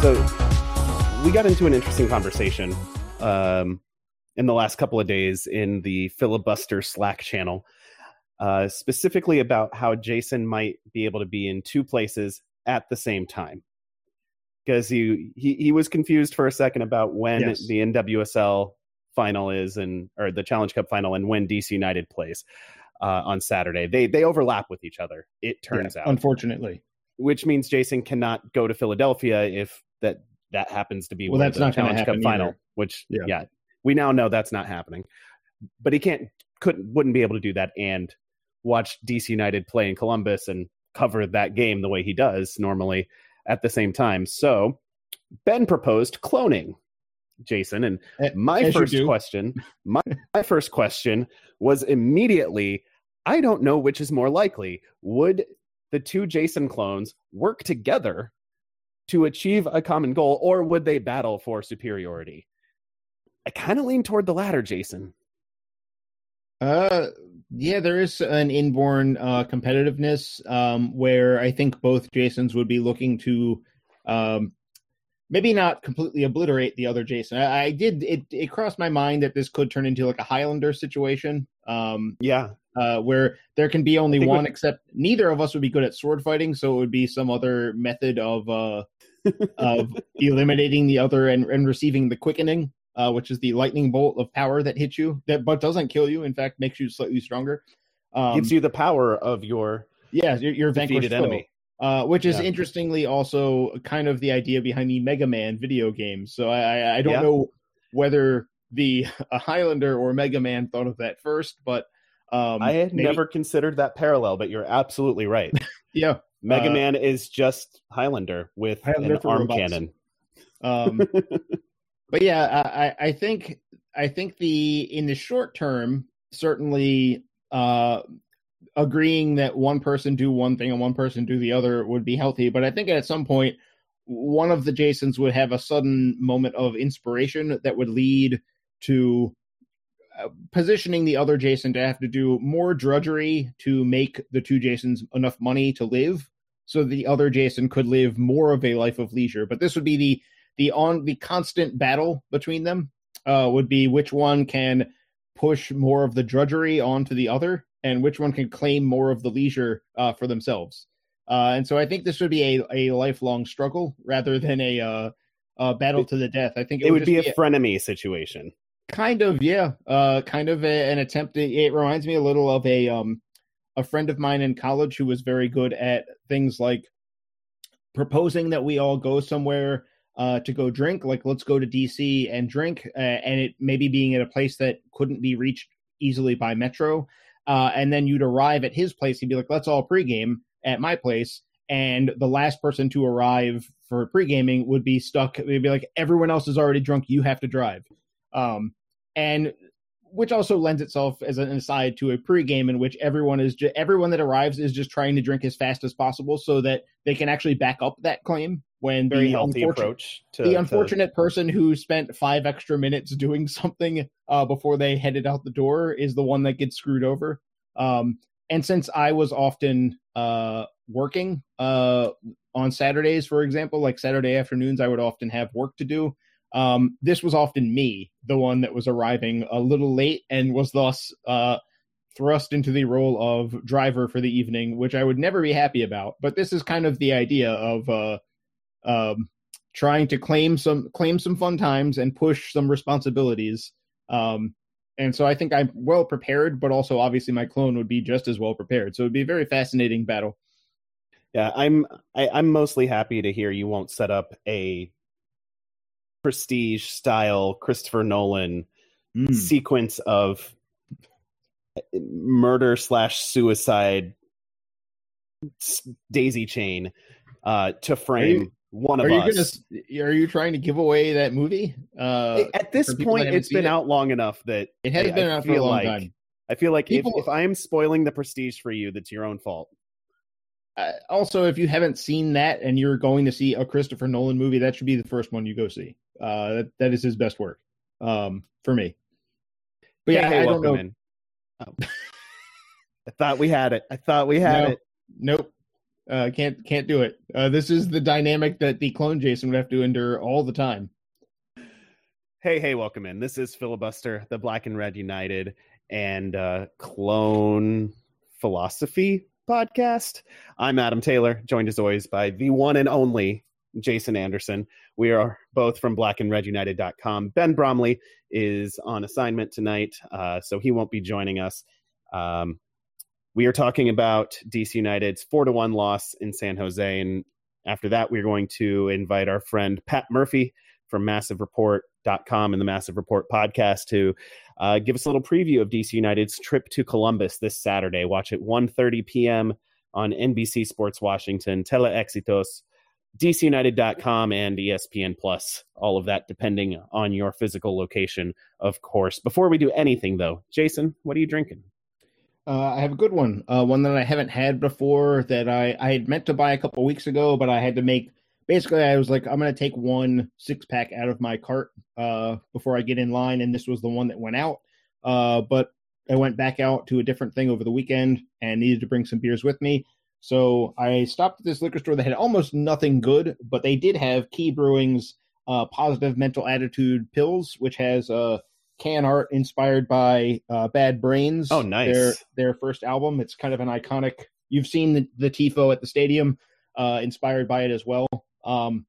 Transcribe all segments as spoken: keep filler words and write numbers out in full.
So we got into an interesting conversation um, in the last couple of days in the Filibuster Slack channel, uh, specifically about how Jason might be able to be in two places at the same time. Because he, he, he was confused for a second about when yes. the N W S L final is, and or the Challenge Cup final, and when D C United plays uh, on Saturday. They, they overlap with each other, it turns yeah, out. Unfortunately. Which means Jason cannot go to Philadelphia if that that happens to be well, that's the not Challenge Cup final, either. which yeah. yeah, we now know that's not happening. But he can't couldn't wouldn't be able to do that and watch D C United play in Columbus and cover that game the way he does normally at the same time. So Ben proposed cloning Jason, and my As first question, my, my first question was immediately, I don't know which is more likely. Would the two Jason clones work together to achieve a common goal, or would they battle for superiority? I kind of lean toward the latter, Jason. Uh, yeah, there is an inborn uh, competitiveness um, where I think both Jasons would be looking to um, maybe not completely obliterate the other Jason. I, I did, it, it crossed my mind that this could turn into like a Highlander situation. Um, yeah. Uh, where there can be only one, we, except neither of us would be good at sword fighting, so it would be some other method of uh, of eliminating the other and, and receiving the quickening, uh, which is the lightning bolt of power that hits you, that but doesn't kill you. In fact, makes you slightly stronger. Um, gives you the power of your yeah your, your defeated enemy, uh, which is yeah. interestingly also kind of the idea behind the Mega Man video game. So I I don't yeah. know whether the a Highlander or Mega Man thought of that first, but. Um, I had maybe. never considered that parallel, but you're absolutely right. yeah, Mega uh, Man is just Highlander with Highlander an arm robots. cannon. Um, but yeah, I, I think I think the in the short term, certainly uh, agreeing that one person do one thing and one person do the other would be healthy. But I think at some point, one of the Jasons would have a sudden moment of inspiration that would lead to. Positioning the other Jason to have to do more drudgery to make the two Jasons enough money to live, so the other Jason could live more of a life of leisure. But this would be the the on the constant battle between them uh, would be which one can push more of the drudgery onto the other, and which one can claim more of the leisure uh, for themselves. Uh, and so I think this would be a, a lifelong struggle rather than a uh, a battle to the death. I think it, it would, would be a be frenemy a- situation. Kind of, yeah. Uh, kind of a, an attempt. To, it reminds me a little of a um, a friend of mine in college who was very good at things like proposing that we all go somewhere uh, to go drink. Like, let's go to D C and drink, uh, and it maybe being at a place that couldn't be reached easily by metro. Uh, and then you'd arrive at his place. He'd be like, "Let's all pregame at my place." And the last person to arrive for pregaming would be stuck. It'd be like, "Everyone else is already drunk. You have to drive." Um, and which also lends itself as an aside to a pregame in which everyone is ju- everyone that arrives is just trying to drink as fast as possible so that they can actually back up that claim. When very the healthy approach to the unfortunate to... person who spent five extra minutes doing something uh, before they headed out the door is the one that gets screwed over. Um, and since I was often uh, working uh, on Saturdays, for example, like Saturday afternoons, I would often have work to do. Um, this was often me, the one that was arriving a little late and was thus uh, thrust into the role of driver for the evening, which I would never be happy about. But this is kind of the idea of uh, um, trying to claim some claim some fun times and push some responsibilities. Um, and so I think I'm well prepared, but also obviously my clone would be just as well prepared. So it'd be a very fascinating battle. Yeah, I'm I, I'm mostly happy to hear you won't set up a Prestige style Christopher Nolan mm. sequence of murder slash suicide daisy chain uh, to frame you, one of are us. You gonna, are you trying to give away that movie? Uh, At this point, it's been it? out long enough that it has I, been I out for a long like, time. I feel like people, if, if I am spoiling The Prestige for you, that's your own fault. Uh, also, if you haven't seen that and you're going to see a Christopher Nolan movie, that should be the first one you go see. Uh, that, that is his best work um, for me. But yeah, hey, I, I don't know. In. Oh. I thought we had it. I thought we had no, it. Nope. Uh, can't can't do it. Uh, this is the dynamic that the clone Jason would have to endure all the time. Hey, hey, welcome in. This is Filibuster, the Black and Red United and uh, Clone Philosophy podcast. I'm Adam Taylor, joined as always by the one and only Jason Anderson. We are both from black and red united dot com. Ben Bromley is on assignment tonight, uh, so he won't be joining us. Um, we are talking about D C United's four to one loss in San Jose, and after that we're going to invite our friend Pat Murphy from Massive Report dot com and the Massive Report podcast to uh, give us a little preview of D C United's trip to Columbus this Saturday. Watch at one thirty p.m. on N B C Sports Washington, Tele XITOS, D C United dot com, and E S P N Plus. All of that depending on your physical location, of course. Before we do anything, though, Jason, what are you drinking? Uh, I have a good one, uh, one that I haven't had before that I, I had meant to buy a couple weeks ago, but I had to make Basically, I was like, I'm going to take one six-pack out of my cart uh, before I get in line, and this was the one that went out. Uh, but I went back out to a different thing over the weekend and needed to bring some beers with me. So I stopped at this liquor store that had almost nothing good, but they did have Key Brewing's uh, Positive Mental Attitude Pills, which has uh, can art inspired by uh, Bad Brains. Oh, nice. Their, their first album. It's kind of an iconic. You've seen the, the Tifo at the stadium, uh, inspired by it as well. Um,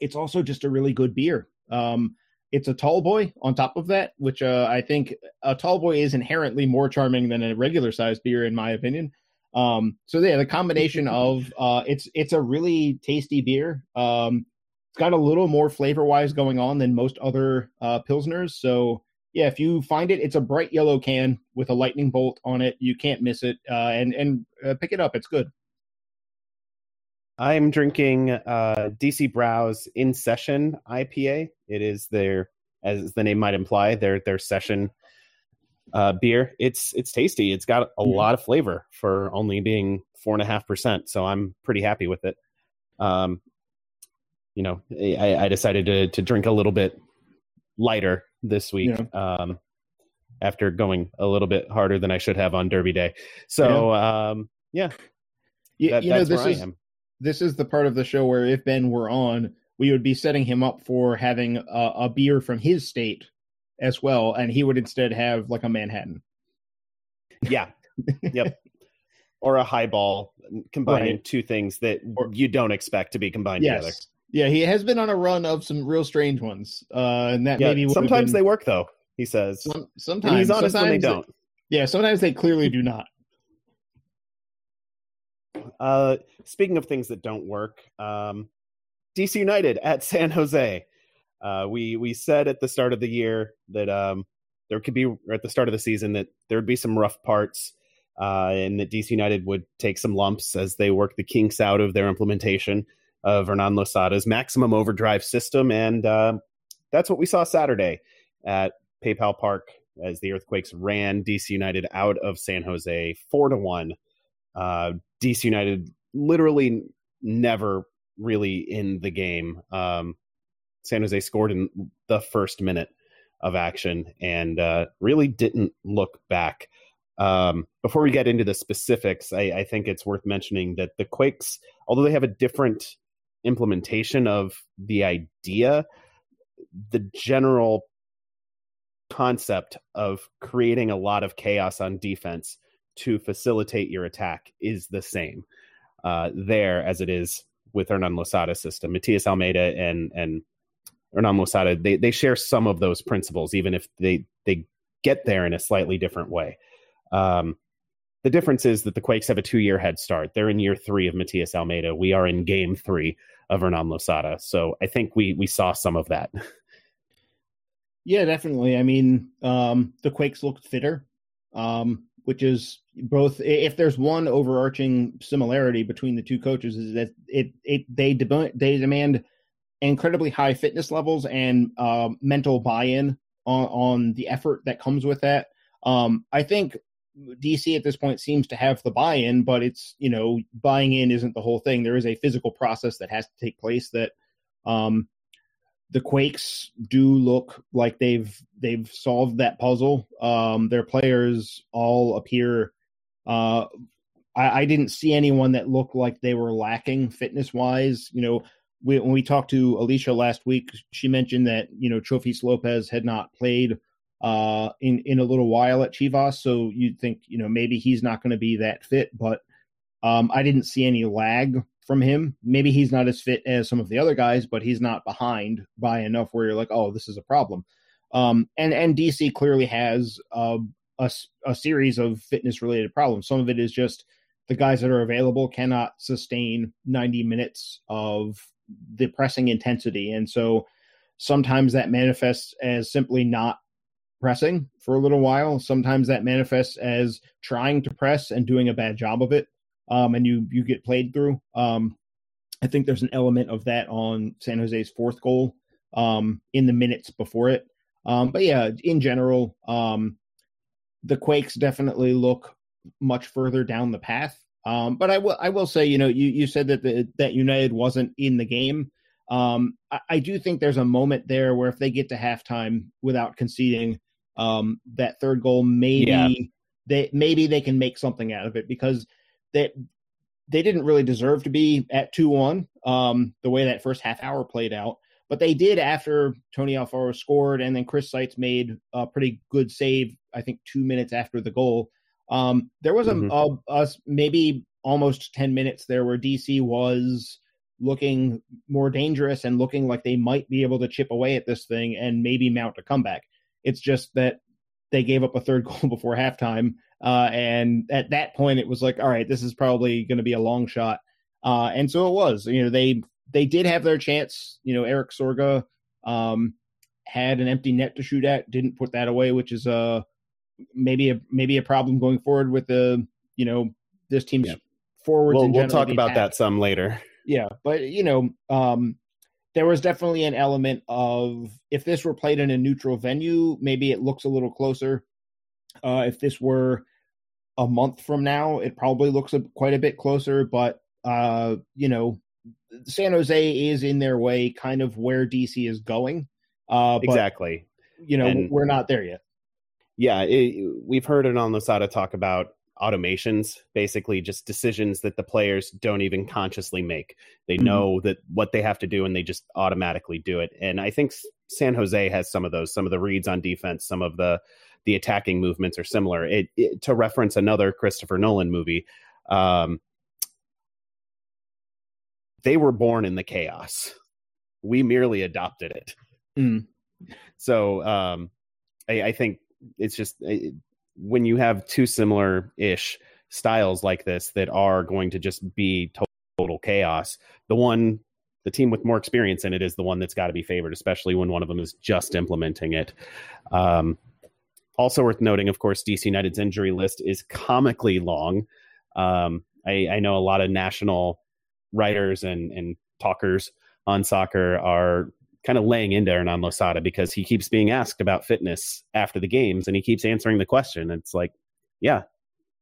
it's also just a really good beer. Um, it's a tall boy on top of that, which, uh, I think a tall boy is inherently more charming than a regular sized beer, in my opinion. Um, so yeah, the combination of, uh, it's, it's a really tasty beer. Um, it's got a little more flavor wise going on than most other, uh, Pilsners. So yeah, if you find it, it's a bright yellow can with a lightning bolt on it. You can't miss it. Uh, and, and uh, pick it up. It's good. I'm drinking uh, D C Brow's In Session I P A. It is their, as the name might imply, their their session uh, beer. It's it's tasty. It's got a lot of flavor for only being four and a half percent. So I'm pretty happy with it. Um, you know, I, I decided to to drink a little bit lighter this week yeah. um, after going a little bit harder than I should have on Derby Day. So yeah, um, yeah you, that, you know, that's this where is- I am. This is the part of the show where if Ben were on, we would be setting him up for having a, a beer from his state as well, and he would instead have like a Manhattan. Yeah. Yep. Or a highball, combining right. two things that you don't expect to be combined yes. together. Yeah, he has been on a run of some real strange ones. Uh, and that yeah, maybe sometimes been... they work, though, he says. Some, sometimes. And he's honest sometimes when they don't. They, yeah, sometimes they clearly do not. Uh, speaking of things that don't work, um, D C United at San Jose. Uh, we we said at the start of the year that um, there could be, or at the start of the season, that there would be some rough parts uh, and that D C United would take some lumps as they work the kinks out of their implementation of Hernan Losada's maximum overdrive system. And uh, that's what we saw Saturday at PayPal Park as the Earthquakes ran D C United out of San Jose four to one. Uh, D C United literally never really in the game. Um, San Jose scored in the first minute of action and uh, really didn't look back. Um, before we get into the specifics, I, I think it's worth mentioning that the Quakes, although they have a different implementation of the idea, the general concept of creating a lot of chaos on defense to facilitate your attack is the same uh, there as it is with Hernan Losada's system. Matias Almeida and and Hernan Losada, they, they share some of those principles, even if they, they get there in a slightly different way. Um, the difference is that the Quakes have a two-year head start. They're in year three of Matias Almeida. We are in game three of Hernan Losada. So I think we we saw some of that Yeah, definitely. I mean, um, the Quakes looked fitter, um, which is both. If there's one overarching similarity between the two coaches, is that it it they deb- they demand incredibly high fitness levels and uh, mental buy-in on, on the effort that comes with that. Um, I think D C at this point seems to have the buy-in, but it's, you know, buying in isn't the whole thing. There is a physical process that has to take place that um, the Quakes do look like they've, they've solved that puzzle. Um, their players all appear, uh, I, I didn't see anyone that looked like they were lacking fitness wise. You know, we, when we talked to Alicia last week, she mentioned that, you know, Chofis Lopez had not played uh in in a little while at Chivas, so you'd think, you know, maybe he's not going to be that fit, but um I didn't see any lag from him. Maybe he's not as fit as some of the other guys, but he's not behind by enough where you're like, oh, this is a problem. Um and and D C clearly has uh, a a series of fitness related problems. Some of it is just the guys that are available cannot sustain ninety minutes of the pressing intensity, and so sometimes that manifests as simply not pressing for a little while. Sometimes that manifests as trying to press and doing a bad job of it, um, and you you get played through. Um, I think there's an element of that on San Jose's fourth goal um, in the minutes before it. Um, but yeah, in general, um, the Quakes definitely look much further down the path. Um, but I will I will say, you know, you, you said that the, that United wasn't in the game. Um, I, I do think there's a moment there where if they get to halftime without conceding, Um, that third goal, maybe yeah. they maybe they can make something out of it, because they they didn't really deserve to be at two one um, the way that first half hour played out, but they did after Tony Alfaro scored, and then Chris Seitz made a pretty good save, I think two minutes after the goal. Um, there was mm-hmm. a, a, a maybe almost ten minutes there where D C was looking more dangerous and looking like they might be able to chip away at this thing and maybe mount a comeback. It's just that they gave up a third goal before halftime. Uh, and at that point, it was like, all right, this is probably going to be a long shot. Uh, and so it was. You know, they they did have their chance. You know, Eric Sorga um, had an empty net to shoot at, didn't put that away, which is uh, maybe a maybe a problem going forward with the, you know, this team's yeah. forwards. Well, in we'll talk about that some later. Yeah, but, you know, um, there was definitely an element of, if this were played in a neutral venue, maybe it looks a little closer. Uh, if this were a month from now, it probably looks a, quite a bit closer. But, uh, you know, San Jose is in their way kind of where D C is going. Uh, but, exactly. You know, and we're not there yet. Yeah, it, we've heard Hernan Losada talk about automations, basically just decisions that the players don't even consciously make. They know mm-hmm. that what they have to do, and they just automatically do it. And I think San Jose has some of those, some of the reads on defense, some of the, the attacking movements are similar. It, it, to reference another Christopher Nolan movie, um, they were born in the chaos. We merely adopted it. Mm. So um, I, I think it's just... It, when you have two similar-ish styles like this that are going to just be total chaos, the one, the team with more experience in it is the one that's got to be favored, especially when one of them is just implementing it. Um, also worth noting, of course, D C United's injury list is comically long. Um, I, I know a lot of national writers and, and talkers on soccer are kind of laying into Hernan Losada because he keeps being asked about fitness after the games, and he keeps answering the question. It's like, yeah,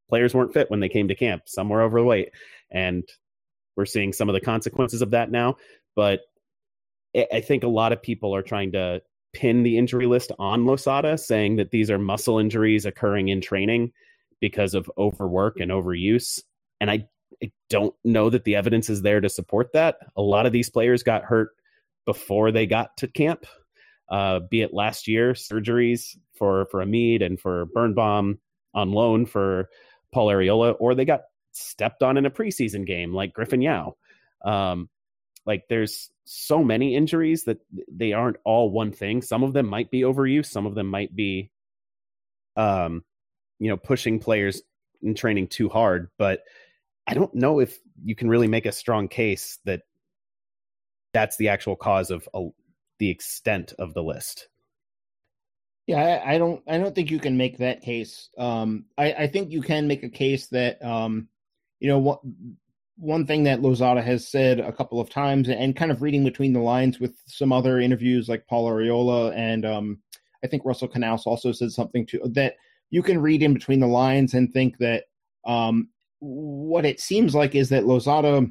players weren't fit when they came to camp. Some were overweight, and we're seeing some of the consequences of that now. But I think a lot of people are trying to pin the injury list on Losada, saying that these are muscle injuries occurring in training because of overwork and overuse. And I, I don't know that the evidence is there to support that. A lot of these players got hurt before they got to camp, uh, be it last year, surgeries for, for Amid and for Birnbaum on loan for Paul Arriola, or they got stepped on in a preseason game like Griffin Yao. Um, like there's so many injuries that they aren't all one thing. Some of them might be overuse. Some of them might be, um, you know, pushing players in training too hard, but I don't know if you can really make a strong case that that's the actual cause of uh, the extent of the list. Yeah, I, I don't. I don't think you can make that case. Um, I, I think you can make a case that, um, you know, what, one thing that Losada has said a couple of times, and kind of reading between the lines with some other interviews, like Paul Arriola, and um, I think Russell Canouse also said something too, that you can read in between the lines and think that um, what it seems like is that Losada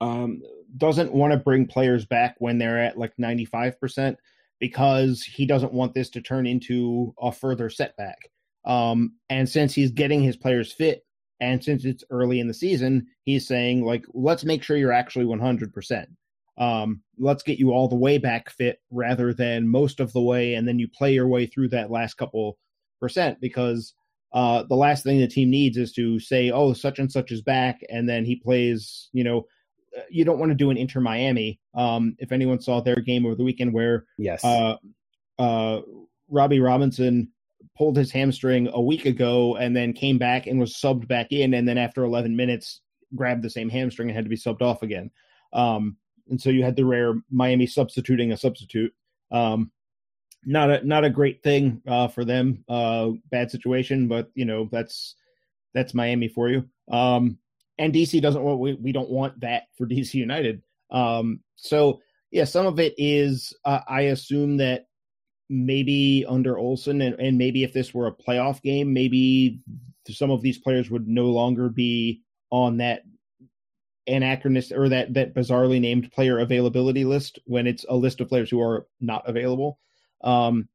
um, doesn't want to bring players back when they're at like ninety-five percent. Because he doesn't want this to turn into a further setback. Um, and since he's getting his players fit, and since it's early in the season, he's saying, like, let's make sure you're actually one hundred percent. Um, let's get you all the way back fit rather than most of the way, and then you play your way through that last couple percent, because uh, the last thing the team needs is to say, oh, such and such is back, and then he plays, you know, you don't want to do an Inter Miami. Um, if anyone saw their game over the weekend where yes. uh, uh, Robbie Robinson pulled his hamstring a week ago and then came back and was subbed back in. And then after eleven minutes, grabbed the same hamstring and had to be subbed off again. Um, and so you had the rare Miami substituting a substitute. Um, not a, not a great thing uh, for them. Uh, bad situation, but you know, that's, that's Miami for you. Um, And D C doesn't want, we, we don't want that for D C United. Um, so, yeah, some of it is, uh, I assume that maybe under Olsen and, and maybe if this were a playoff game, maybe some of these players would no longer be on that anachronistic or that, that bizarrely named player availability list when it's a list of players who are not available. Um,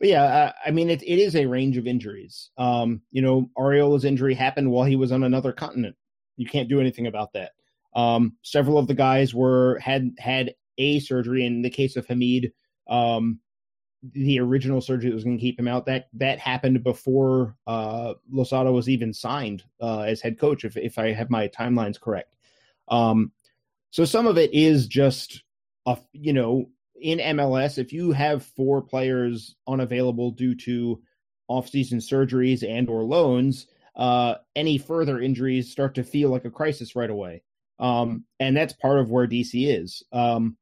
But yeah, I, I mean, it, it is a range of injuries. Um, you know, Arriola's injury happened while he was on another continent. You can't do anything about that. Um, several of the guys were had had a surgery. In the case of Hamid, um, the original surgery that was going to keep him out, that that happened before uh, Losada was even signed uh, as head coach, if if I have my timelines correct. Um, so some of it is just, a, you know, in M L S, if you have four players unavailable due to off-season surgeries and or loans, Uh, any further injuries start to feel like a crisis right away. Um, and that's part of where D C is. Um,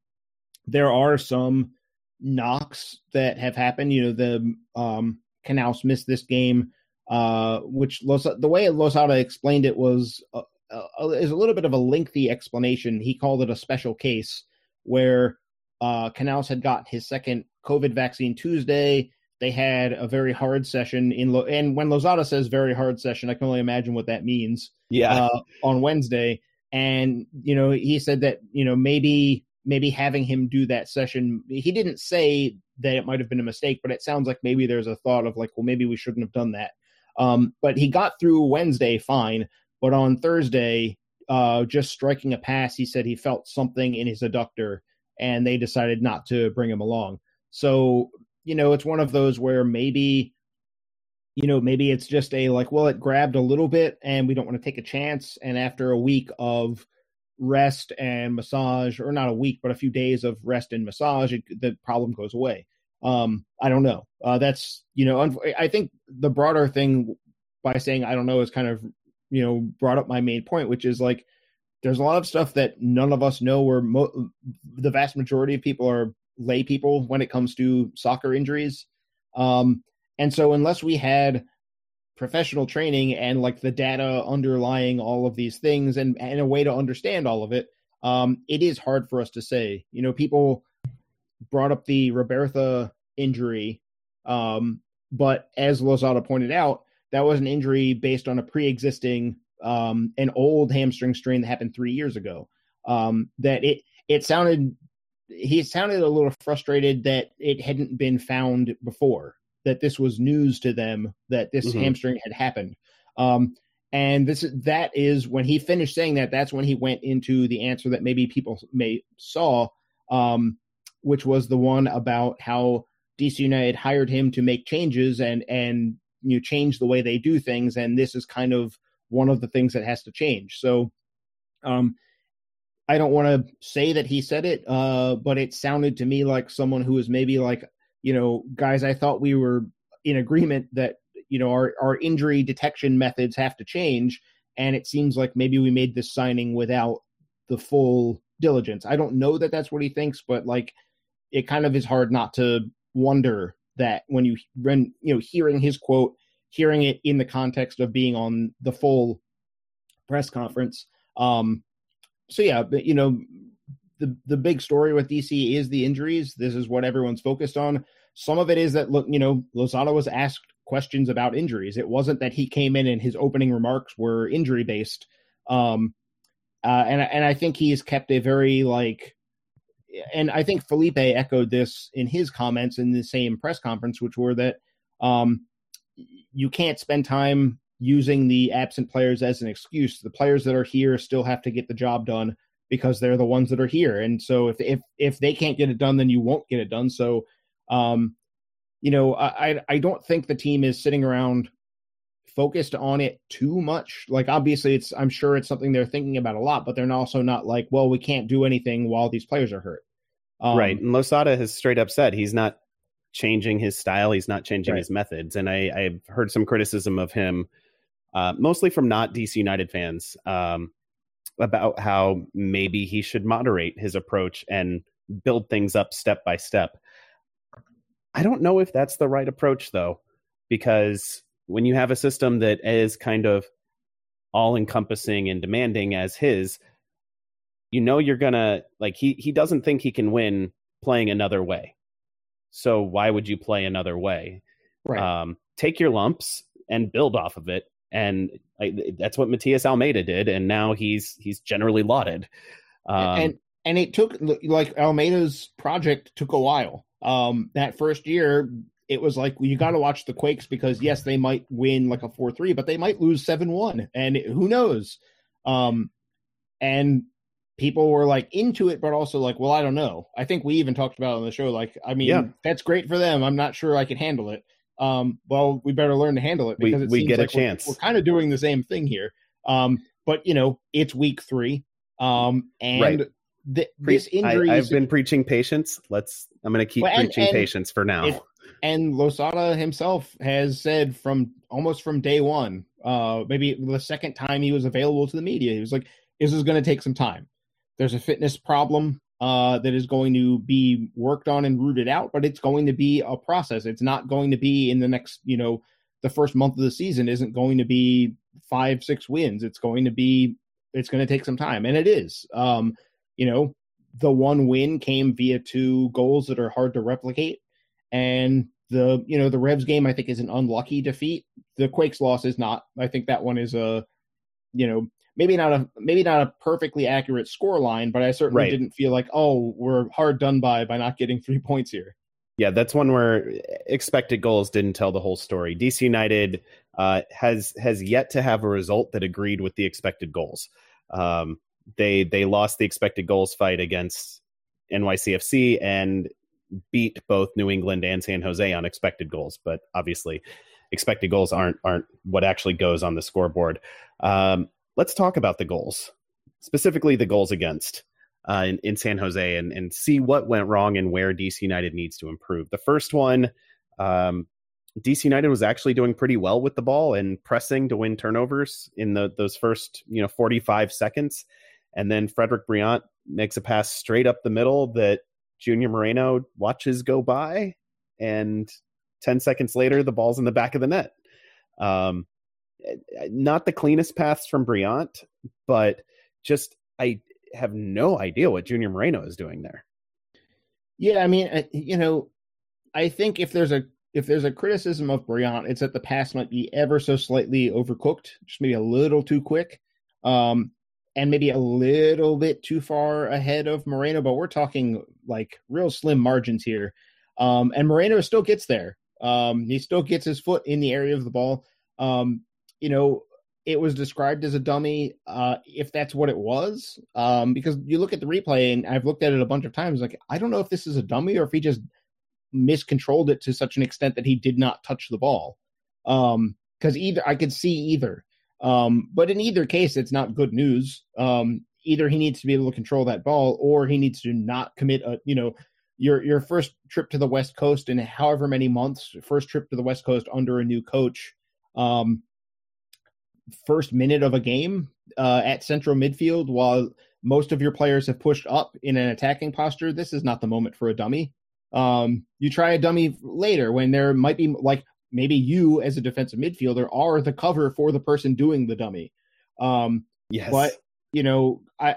there are some knocks that have happened. You know, the um, Canouse missed this game, uh, which Los- the way Losada explained it was a, a, is a little bit of a lengthy explanation. He called it a special case where uh, Canouse had got his second COVID vaccine Tuesday. They had a very hard session in, Lo- and when Losada says very hard session, I can only imagine what that means. Yeah. Uh, on Wednesday, and you know, he said that you know maybe maybe having him do that session, he didn't say that it might have been a mistake, but it sounds like maybe there's a thought of like, well, maybe we shouldn't have done that. Um, but he got through Wednesday fine, but on Thursday, uh, just striking a pass, he said he felt something in his adductor, and they decided not to bring him along. So. You know, it's one of those where maybe, you know, maybe it's just a like, well, it grabbed a little bit and we don't want to take a chance. And after a week of rest and massage, or not a week, but a few days of rest and massage, it, the problem goes away. Um, I don't know. Uh, that's, you know, un- I think the broader thing by saying, I don't know, is kind of, you know, brought up my main point, which is like, there's a lot of stuff that none of us know, or mo- the vast majority of people are lay people when it comes to soccer injuries. Um, and so unless we had professional training and like the data underlying all of these things and, and a way to understand all of it, um, it is hard for us to say. You know, people brought up the Roberta injury, um, but as Losada pointed out, that was an injury based on a pre-existing, um, an old hamstring strain that happened three years ago. Um, that it, it sounded... He sounded a little frustrated that it hadn't been found before, that this was news to them, that this mm-hmm. hamstring had happened. Um, and this that is when he finished saying that, that's when he went into the answer that maybe people may saw, um, which was the one about how D C United hired him to make changes and, and you know, change the way they do things. And this is kind of one of the things that has to change. So, um, I don't want to say that he said it, uh, but it sounded to me like someone who was maybe like, you know, guys, I thought we were in agreement that, you know, our, our injury detection methods have to change. And it seems like maybe we made this signing without the full diligence. I don't know that that's what he thinks, but like, it kind of is hard not to wonder that when you when you know hearing his quote, hearing it in the context of being on the full press conference. Um, so yeah, but you know, the the big story with D C is the injuries. This is what everyone's focused on. Some of it is that look, you know, Losada was asked questions about injuries. It wasn't that he came in and his opening remarks were injury based. Um, uh, and and I think he's kept a very like, and I think Felipe echoed this in his comments in the same press conference, which were that um, you can't spend time using the absent players as an excuse. The players that are here still have to get the job done because they're the ones that are here. And so if if if they can't get it done, then you won't get it done. So, um, you know, I I don't think the team is sitting around focused on it too much. Like, obviously, it's I'm sure it's something they're thinking about a lot, but they're also not like, well, we can't do anything while these players are hurt. Um, right. And Losada has straight up said he's not changing his style. He's not changing right. his methods. And I, I've heard some criticism of him, uh, mostly from not D C United fans, um, about how maybe he should moderate his approach and build things up step by step. I don't know if that's the right approach, though, because when you have a system that is kind of all-encompassing and demanding as his, you know you're going to, like, he he doesn't think he can win playing another way. So why would you play another way? Right. Um, take your lumps and build off of it. And I, that's what Matias Almeida did, and now he's he's generally lauded. Um, and and it took, like, Almeida's project took a while. Um, that first year, it was like, well, you got to watch the Quakes because, yes, they might win like a four three, but they might lose seven one, and who knows? Um, and people were like into it, but also like, well, I don't know. I think we even talked about it on the show. Like, I mean, yeah. that's great for them. I'm not sure I can handle it. Um, well, we better learn to handle it because we, it we seems get like a chance. We're, we're kind of doing the same thing here. Um, but you know, it's week three. Um, and right. th- this injury. I, I've been preaching patience. Let's. I'm going to keep well, and, preaching and patience for now. If, And Losada himself has said from almost from day one, uh, maybe the second time he was available to the media, he was like, this is going to take some time. There's a fitness problem uh, that is going to be worked on and rooted out, but it's going to be a process. It's not going to be in the next, you know, the first month of the season isn't going to be five, six wins. It's going to be, it's going to take some time. And it is, um, you know, the one win came via two goals that are hard to replicate. And the, you know, the Revs game, I think, is an unlucky defeat. The Quakes loss is not. I think that one is a, you know, maybe not a maybe not a perfectly accurate score line, but I certainly right. didn't feel like, oh, we're hard done by by not getting three points here. Yeah, that's one where expected goals didn't tell the whole story. D C United uh, has has yet to have a result that agreed with the expected goals. Um, they they lost the expected goals fight against N Y C F C and beat both New England and San Jose on expected goals, but obviously expected goals aren't aren't what actually goes on the scoreboard. Um, let's talk about the goals, specifically the goals against uh, in, in San Jose and, and see what went wrong and where D C United needs to improve. The first one, um, D C United was actually doing pretty well with the ball and pressing to win turnovers in the, those first you know forty-five seconds. And then Frédéric Brillant makes a pass straight up the middle that Junior Moreno watches go by, and ten seconds later, the ball's in the back of the net. Um, not the cleanest paths from Brillant, but just I have no idea what Junior Moreno is doing there. Yeah, I mean, you know, I think if there's a if there's a criticism of Brillant, it's that the pass might be ever so slightly overcooked, just maybe a little too quick. Um And maybe a little bit too far ahead of Moreno, but we're talking like real slim margins here. Um, and Moreno still gets there. Um, he still gets his foot in the area of the ball. Um, you know, it was described as a dummy, uh, if that's what it was, um, because you look at the replay, and I've looked at it a bunch of times. Like, I don't know if this is a dummy or if he just miscontrolled it to such an extent that he did not touch the ball. Um, because either I could see either. Um, but in either case, it's not good news. Um, either he needs to be able to control that ball, or he needs to not commit a, you know, your, your first trip to the West Coast in however many months, first trip to the West Coast under a new coach, um, first minute of a game, uh, at central midfield, while most of your players have pushed up in an attacking posture. This is not the moment for a dummy. Um, you try a dummy later when there might be, like, maybe you as a defensive midfielder are the cover for the person doing the dummy. Um, yes. But, you know, I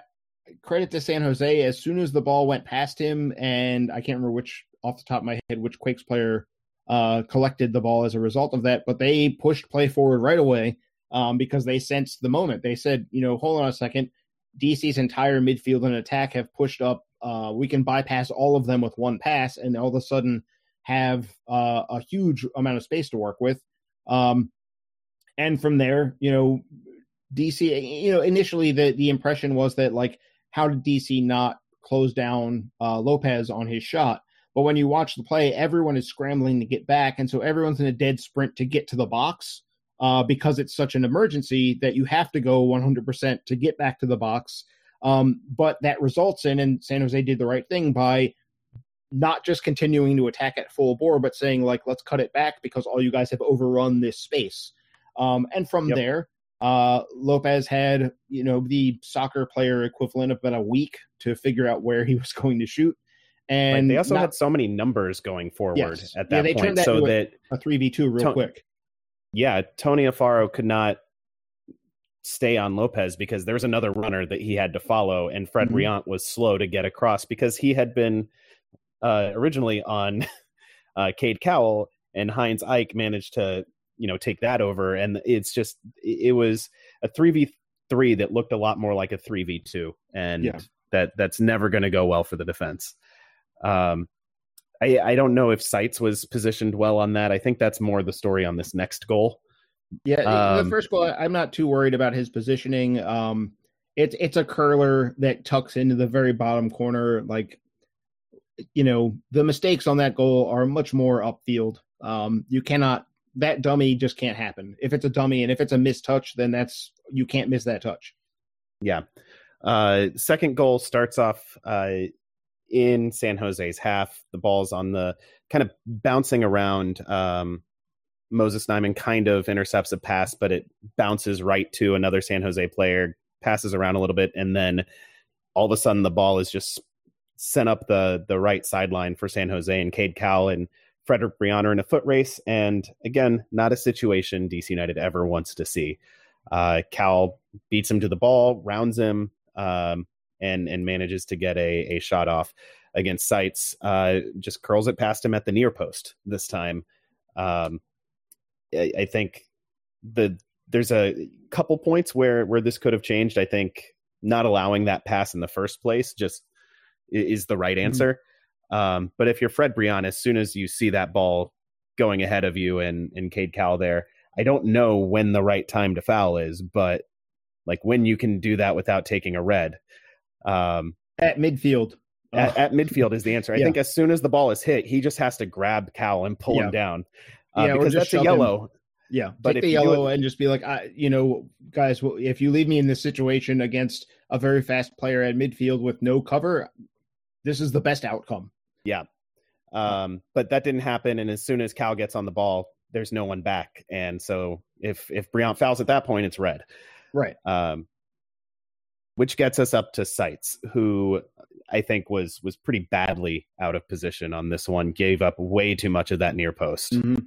credit to San Jose. As soon as the ball went past him, and I can't remember which off the top of my head, which Quakes player uh, collected the ball as a result of that, but they pushed play forward right away um, because they sensed the moment. They said, you know, hold on a second. D C's entire midfield and attack have pushed up. Uh, we can bypass all of them with one pass and all of a sudden have uh, a huge amount of space to work with. Um, and from there, you know, D C, you know, initially the, the impression was that, like, how did D C not close down uh, Lopez on his shot? But when you watch the play, everyone is scrambling to get back. And so everyone's in a dead sprint to get to the box uh, because it's such an emergency that you have to go one hundred percent to get back to the box. Um, but that results in, and San Jose did the right thing by not just continuing to attack at full bore, but saying, like, let's cut it back because all you guys have overrun this space. Um, and from yep. there, uh, Lopez had, you know, the soccer player equivalent of about a week to figure out where he was going to shoot. And right. they also not, had so many numbers going forward yes. at that yeah, they point. Turned that so into that a three v two real ton- quick. Yeah. Tony Alfaro could not stay on Lopez because there was another runner that he had to follow, and Fred mm-hmm. Riant was slow to get across because he had been uh, originally on uh, Cade Cowell, and Heinz Eich managed to, you know, take that over. And it's just, it was a three v three that looked a lot more like a three v two, and yeah. that that's never going to go well for the defense. Um, I, I don't know if Seitz was positioned well on that. I think that's more the story on this next goal. Yeah, um, the first goal, I'm not too worried about his positioning. Um, it's it's a curler that tucks into the very bottom corner. Like, you know, the mistakes on that goal are much more upfield. Um, you cannot – that dummy just can't happen. If it's a dummy and if it's a missed touch, then that's – you can't miss that touch. Yeah. Uh, second goal starts off uh, in San Jose's half. The ball's on the – kind of bouncing around um, – Moses Nyman kind of intercepts a pass, but it bounces right to another San Jose player, passes around a little bit, and then all of a sudden the ball is just sent up the the right sideline for San Jose, and Cade Cowell and Frédéric Brillant are in a foot race, and again, not a situation D C United ever wants to see. Uh, Cowell beats him to the ball, rounds him, um, and and manages to get a, a shot off against Seitz, uh, just curls it past him at the near post this time. Um, I think the there's a couple points where, where this could have changed. I think not allowing that pass in the first place just is the right answer. Mm-hmm. Um, but if you're Fred Brillant, as soon as you see that ball going ahead of you and, and Cade Cowell there, I don't know when the right time to foul is, but like when you can do that without taking a red. Um, at midfield. At, at midfield is the answer. I yeah. think as soon as the ball is hit, he just has to grab Cowell and pull yeah. him down. Uh, yeah, because that's a yellow. Him. Yeah, but take the yellow would... and just be like, I, you know, guys, well, if you leave me in this situation against a very fast player at midfield with no cover, this is the best outcome. Yeah, um, but that didn't happen. And as soon as Cal gets on the ball, there's no one back. And so if if Brillant fouls at that point, it's red. Right. Um, which gets us up to Seitz, who I think was was pretty badly out of position on this one. Gave up way too much of that near post. Mm-hmm.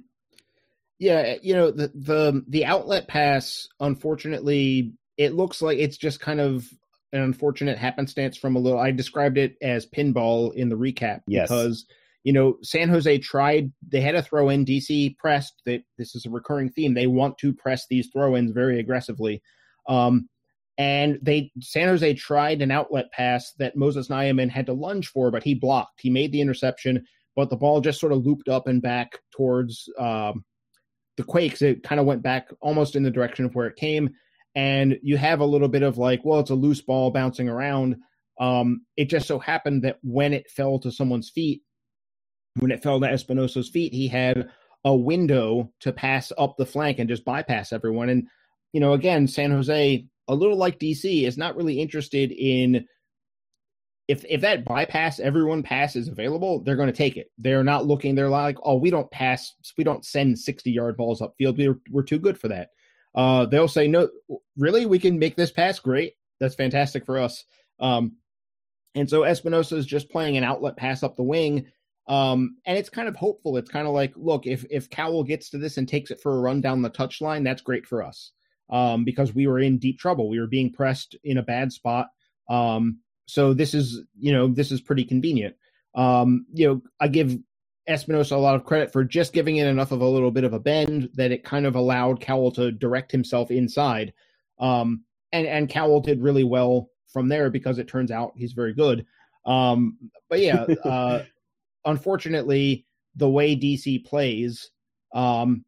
Yeah, you know, the, the the outlet pass, unfortunately, it looks like it's just kind of an unfortunate happenstance from a little – I described it as pinball in the recap. Yes. Because, you know, San Jose tried – they had a throw-in. D C pressed. They, this is a recurring theme. They want to press these throw-ins very aggressively. Um, and they San Jose tried an outlet pass that Moses Nyman had to lunge for, but he blocked. He made the interception, but the ball just sort of looped up and back towards um, – the Quakes. It kind of went back almost in the direction of where it came, and you have a little bit of like, well, it's a loose ball bouncing around. Um, it just so happened that when it fell to someone's feet, when it fell to Espinosa's feet, he had a window to pass up the flank and just bypass everyone. And, you know, again, San Jose, a little like D C, is not really interested in if if that bypass everyone pass is available, they're going to take it. They're not looking. They're like, oh, we don't pass. We don't send sixty-yard balls upfield. We're, we're too good for that. Uh, they'll say, no, really? We can make this pass? Great. That's fantastic for us. Um, and so Espinosa is just playing an outlet pass up the wing, Um, and it's kind of hopeful. It's kind of like, look, if if Cowell gets to this and takes it for a run down the touchline, that's great for us, um, because we were in deep trouble. We were being pressed in a bad spot. Um, so this is, you know, this is pretty convenient. Um, you know, I give Espinosa a lot of credit for just giving it enough of a little bit of a bend that it kind of allowed Cowell to direct himself inside. Um, and, and Cowell did really well from there, because it turns out he's very good. Um, but yeah, uh, unfortunately, the way D C plays, um,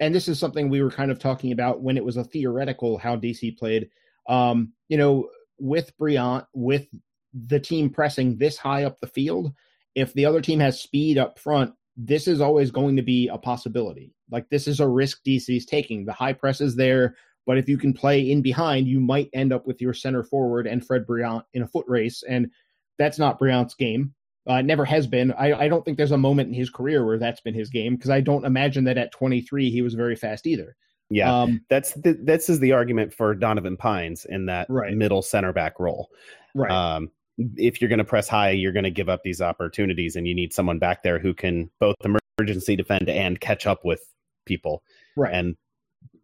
and this is something we were kind of talking about when it was a theoretical how D C played, um, you know, with Brillant, with the team pressing this high up the field, if the other team has speed up front, this is always going to be a possibility. Like, this is a risk D C's taking. The high press is there, but if you can play in behind, you might end up with your center forward and Fred Brillant in a foot race, and that's not Brillant's game. It uh, never has been. I, I don't think there's a moment in his career where that's been his game, because I don't imagine that at twenty-three he was very fast either. Yeah, um, that's the, this is the argument for Donovan Pines in that right. middle center back role. Right. Um, if you're going to press high, you're going to give up these opportunities, and you need someone back there who can both emergency defend and catch up with people. Right. And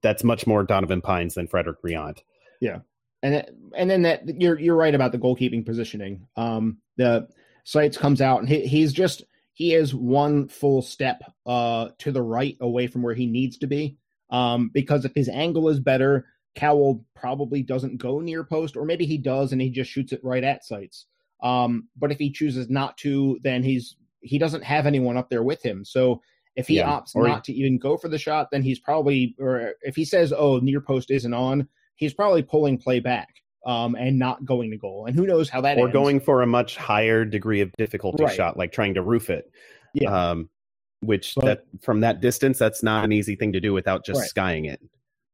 that's much more Donovan Pines than Frédéric Brillant. Yeah. And that, and then that you're, you're right about the goalkeeping positioning. Um, the Seitz comes out and he, he's just, he is one full step uh, to the right away from where he needs to be. Um, because if his angle is better, Cowell probably doesn't go near post, or maybe he does and he just shoots it right at Seitz. Um, but if he chooses not to, then he's he doesn't have anyone up there with him. So if he yeah, opts not he... to even go for the shot, then he's probably, or if he says, oh, near post isn't on, he's probably pulling play back um, and not going to goal. And who knows how that or ends. Going for a much higher degree of difficulty right. shot, like trying to roof it. Yeah. Um, which but, that from that distance, that's not an easy thing to do without just right. skying it.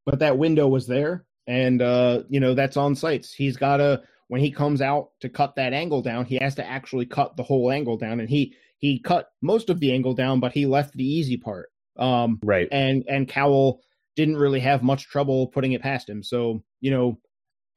But that window was there, and, uh, you know, that's on Seitz. He's got to, when he comes out to cut that angle down, he has to actually cut the whole angle down. And he, he cut most of the angle down, but he left the easy part. Um, right. And, and Cowell didn't really have much trouble putting it past him. So, you know,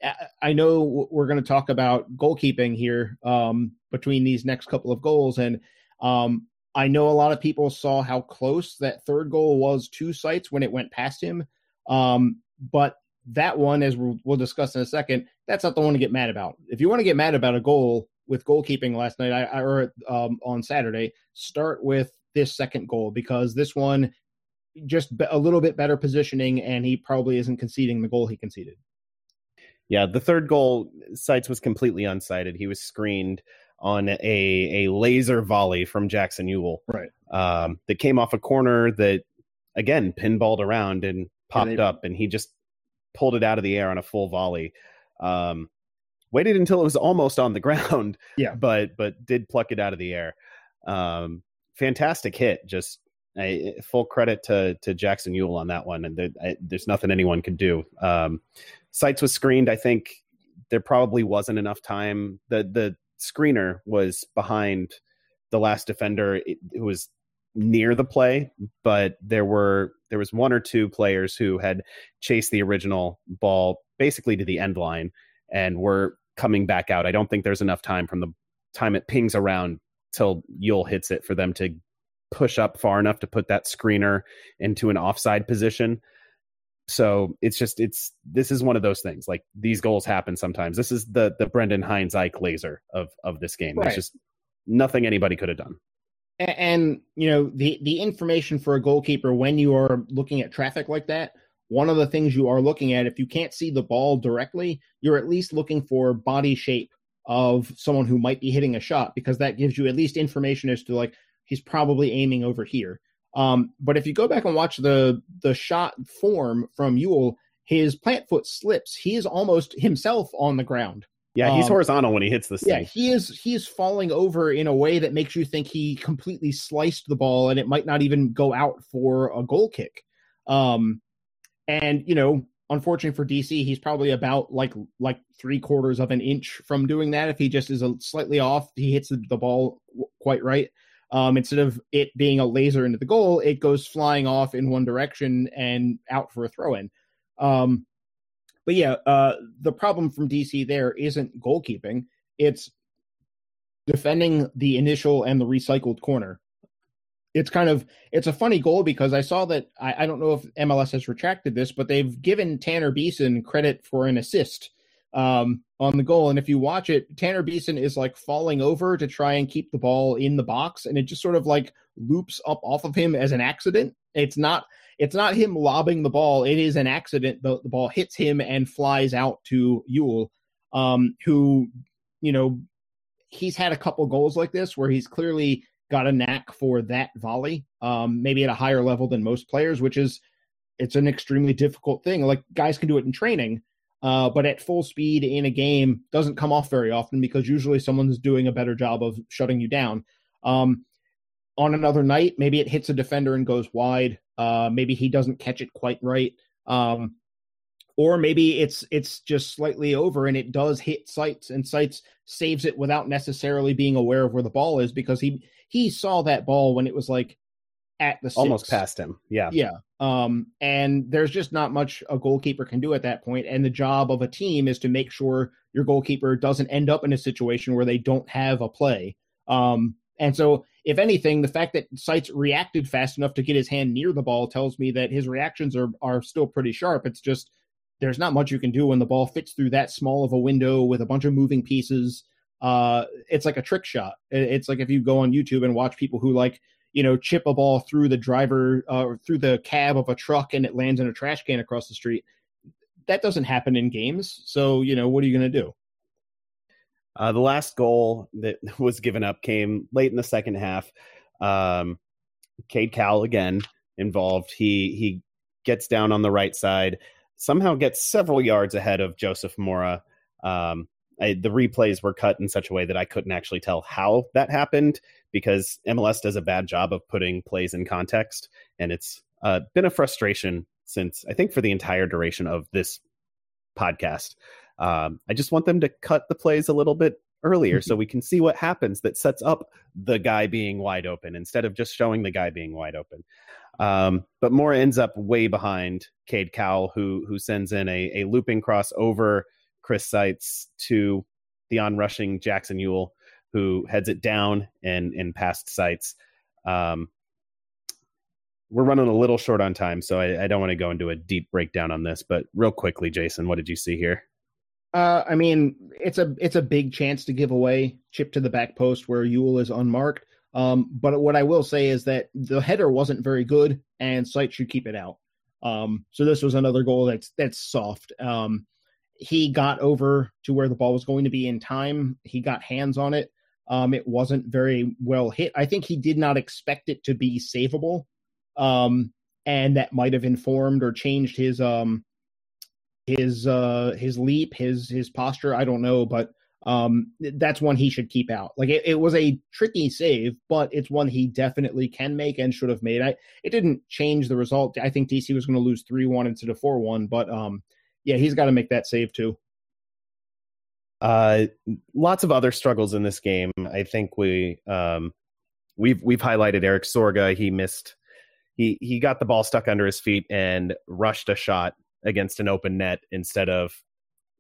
I, I know we're going to talk about goalkeeping here um, between these next couple of goals. And um, I know a lot of people saw how close that third goal was to Seitz when it went past him. Um, but that one, as we'll, we'll discuss in a second, that's not the one to get mad about. If you want to get mad about a goal with goalkeeping last night, I, I or um, on Saturday, start with this second goal, because this one just a little bit better positioning, and he probably isn't conceding the goal he conceded. Yeah, the third goal, Seitz was completely unsighted. He was screened on a a laser volley from Jackson Yueill, right? Um, that came off a corner that again pinballed around and popped yeah, they, up, and he just pulled it out of the air on a full volley. Um, waited until it was almost on the ground, yeah. but but did pluck it out of the air. Um, fantastic hit. Just a, full credit to to Jackson Yueill on that one, and there, I, there's nothing anyone could do. Um, Seitz was screened. I think there probably wasn't enough time. The the screener was behind the last defender who was near the play, but there were there was one or two players who had chased the original ball basically to the end line and were coming back out. I don't think there's enough time from the time it pings around till Yueill hits it for them to push up far enough to put that screener into an offside position. So it's just it's this is one of those things. Like, these goals happen sometimes. This is the the Brendan Hines-Eich laser of of this game. Right. There's just nothing anybody could have done. And, you know, the, the information for a goalkeeper when you are looking at traffic like that, one of the things you are looking at, if you can't see the ball directly, you're at least looking for body shape of someone who might be hitting a shot, because that gives you at least information as to, like, he's probably aiming over here. Um, but if you go back and watch the the shot form from Yueill, his plant foot slips. He is almost himself on the ground. Yeah, he's um, horizontal when he hits this yeah, thing. Yeah, he is he is falling over in a way that makes you think he completely sliced the ball, and it might not even go out for a goal kick. Um, and, you know, unfortunately for D C, he's probably about like like three quarters of an inch from doing that. If he just is a slightly off, he hits the, the ball quite right. Um, instead of it being a laser into the goal, it goes flying off in one direction and out for a throw-in. Um But yeah, uh, the problem from D C there isn't goalkeeping. It's defending the initial and the recycled corner. it's kind of, it's a funny goal because I saw that, I, I don't know if M L S has retracted this, but they've given Tanner Beeson credit for an assist um, on the goal. And if you watch it, Tanner Beeson is like falling over to try and keep the ball in the box. And it just sort of like loops up off of him as an accident. It's not, it's not him lobbing the ball. It is an accident. The, the ball hits him and flies out to Yueill, um, who, you know, he's had a couple goals like this where he's clearly got a knack for that volley, um, maybe at a higher level than most players, which is, it's an extremely difficult thing. Like, guys can do it in training, uh, but at full speed in a game doesn't come off very often because usually someone's doing a better job of shutting you down. Um, on another night, maybe it hits a defender and goes wide. Uh, maybe he doesn't catch it quite right. Um, or maybe it's it's just slightly over and it does hit Seitz, and Seitz saves it without necessarily being aware of where the ball is because he he saw that ball when it was like at the six. Almost past him. Yeah. Yeah. Um, and there's just not much a goalkeeper can do at that point. And the job of a team is to make sure your goalkeeper doesn't end up in a situation where they don't have a play. Um, and so if anything, the fact that Seitz reacted fast enough to get his hand near the ball tells me that his reactions are are still pretty sharp. It's just, there's not much you can do when the ball fits through that small of a window with a bunch of moving pieces. Uh, it's like a trick shot. It's like if you go on YouTube and watch people who like, you know, chip a ball through the driver uh, or through the cab of a truck and it lands in a trash can across the street. That doesn't happen in games. So, you know, what are you going to do? Uh, the last goal that was given up came late in the second half. Um, Cade Cowell again involved. He, he gets down on the right side, somehow gets several yards ahead of Joseph Mora. Um, I, the replays were cut in such a way that I couldn't actually tell how that happened because M L S does a bad job of putting plays in context. And it's uh, been a frustration since, I think, for the entire duration of this podcast. Um, I just want them to cut the plays a little bit earlier so we can see what happens that sets up the guy being wide open instead of just showing the guy being wide open. Um, but Mora ends up way behind Cade Cowell, who who sends in a, a looping cross over Chris Seitz to the onrushing Jackson Yueill, who heads it down and, and past Seitz. Um, we're running a little short on time, so I, I don't want to go into a deep breakdown on this, but real quickly, Jason, what did you see here? Uh, I mean, it's a it's a big chance to give away, chip to the back post where Yueill is unmarked. Um, but what I will say is that the header wasn't very good, and Seitz should keep it out. Um, so this was another goal that's that's soft. Um, he got over to where the ball was going to be in time. He got hands on it. Um, it wasn't very well hit. I think he did not expect it to be savable, um, and that might have informed or changed his um, his uh, his leap, his his posture. I don't know, but. Um, that's one he should keep out. Like it, it was a tricky save, but it's one he definitely can make and should have made. I, it didn't change the result. I think D C was going to lose three one instead of four one, but um, yeah, he's got to make that save too. Uh, lots of other struggles in this game. I think we, um, we've, we've highlighted Eric Sorga. He missed, he, he got the ball stuck under his feet and rushed a shot against an open net instead of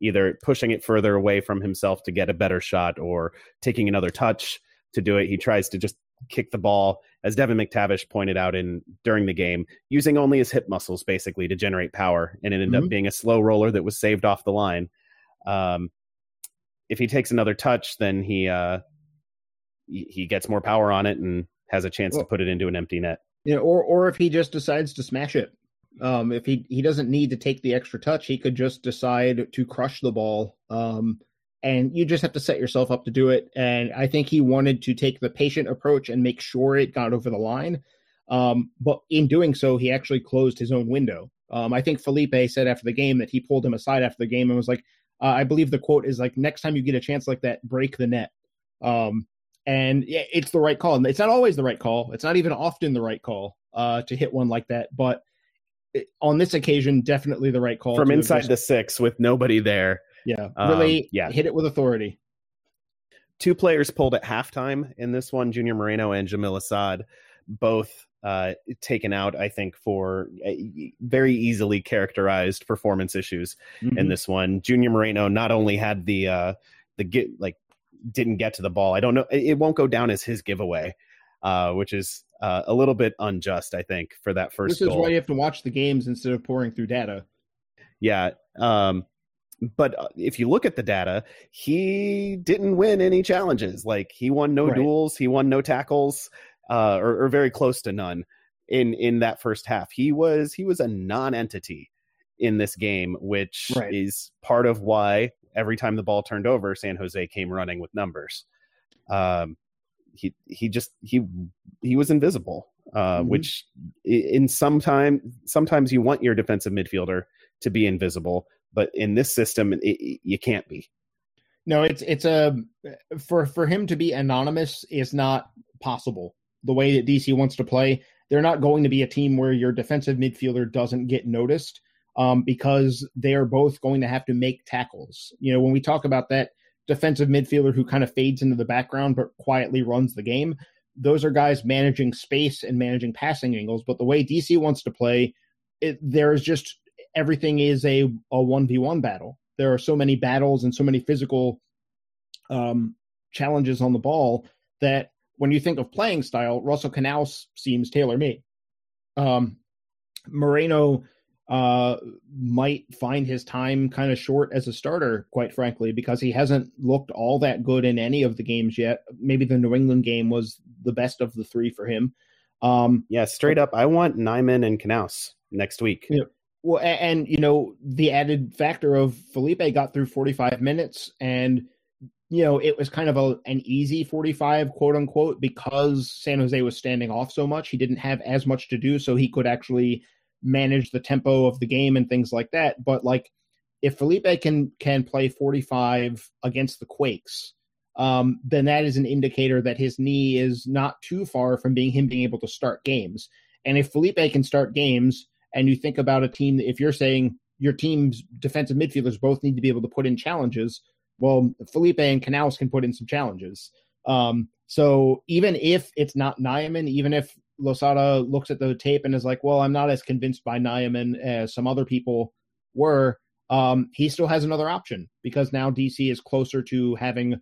either pushing it further away from himself to get a better shot or taking another touch to do it. He tries to just kick the ball, as Devin McTavish pointed out in during the game, using only his hip muscles basically to generate power. And it ended mm-hmm. up being a slow roller that was saved off the line. Um, if he takes another touch, then he, uh, he gets more power on it and has a chance well, to put it into an empty net. Yeah. Or, or if he just decides to smash it. Um, if he, he doesn't need to take the extra touch, he could just decide to crush the ball. Um, and you just have to set yourself up to do it. And I think he wanted to take the patient approach and make sure it got over the line. Um, but in doing so, he actually closed his own window. Um, I think Felipe said after the game that he pulled him aside after the game and was like, uh, I believe the quote is like, next time you get a chance like that, break the net. Um, and it's the right call. And it's not always the right call. It's not even often the right call, uh, to hit one like that, but on this occasion, definitely the right call. From inside the six with nobody there. Yeah, really um, yeah. Hit it with authority. Two players pulled at halftime in this one, Junior Moreno and Yamil Asad, both uh, taken out, I think, for very easily characterized performance issues mm-hmm. in this one. Junior Moreno not only had the, uh, the get, like, didn't get to the ball. I don't know. It won't go down as his giveaway, uh, which is uh, a little bit unjust, I think, for that first goal. This is why you have to watch the games instead of pouring through data. Yeah. Um, but if you look at the data, he didn't win any challenges. Like, he won no right. duels. He won no tackles, uh, or, or very close to none in, in that first half. He was, he was a non-entity in this game, which right. is part of why every time the ball turned over, San Jose came running with numbers. Um, he, he just, he, he was invisible, uh, mm-hmm. which in some time, sometimes you want your defensive midfielder to be invisible, but in this system, it, it, you can't be. No, it's, it's a, for, for him to be anonymous is not possible. The way that D C wants to play, they're not going to be a team where your defensive midfielder doesn't get noticed. Um, because they are both going to have to make tackles. You know, when we talk about that defensive midfielder who kind of fades into the background but quietly runs the game, those are guys managing space and managing passing angles. But the way D C wants to play, it, there's just everything is a, a one v one battle. There are so many battles and so many physical um, challenges on the ball that when you think of playing style, Russell Canouse seems tailor-made. Um, Moreno... uh might find his time kind of short as a starter, quite frankly, because he hasn't looked all that good in any of the games yet. Maybe the New England game was the best of the three for him. Um yeah, straight up, I want Nyman and Canouse next week. Yeah. Well, and, and you know, the added factor of Felipe got through forty-five minutes, and you know, it was kind of a an easy forty-five, quote unquote, because San Jose was standing off so much. He didn't have as much to do, so he could actually manage the tempo of the game and things like that. But like, if Felipe can can play forty-five against the Quakes, um, then that is an indicator that his knee is not too far from being him being able to start games. And if Felipe can start games, and you think about a team, if you're saying your team's defensive midfielders both need to be able to put in challenges, well, Felipe and Canales can put in some challenges. Um, so even if it's not Nyman, even if Losada looks at the tape and is like, well, I'm not as convinced by Nyman as some other people were, um, he still has another option, because now D C is closer to having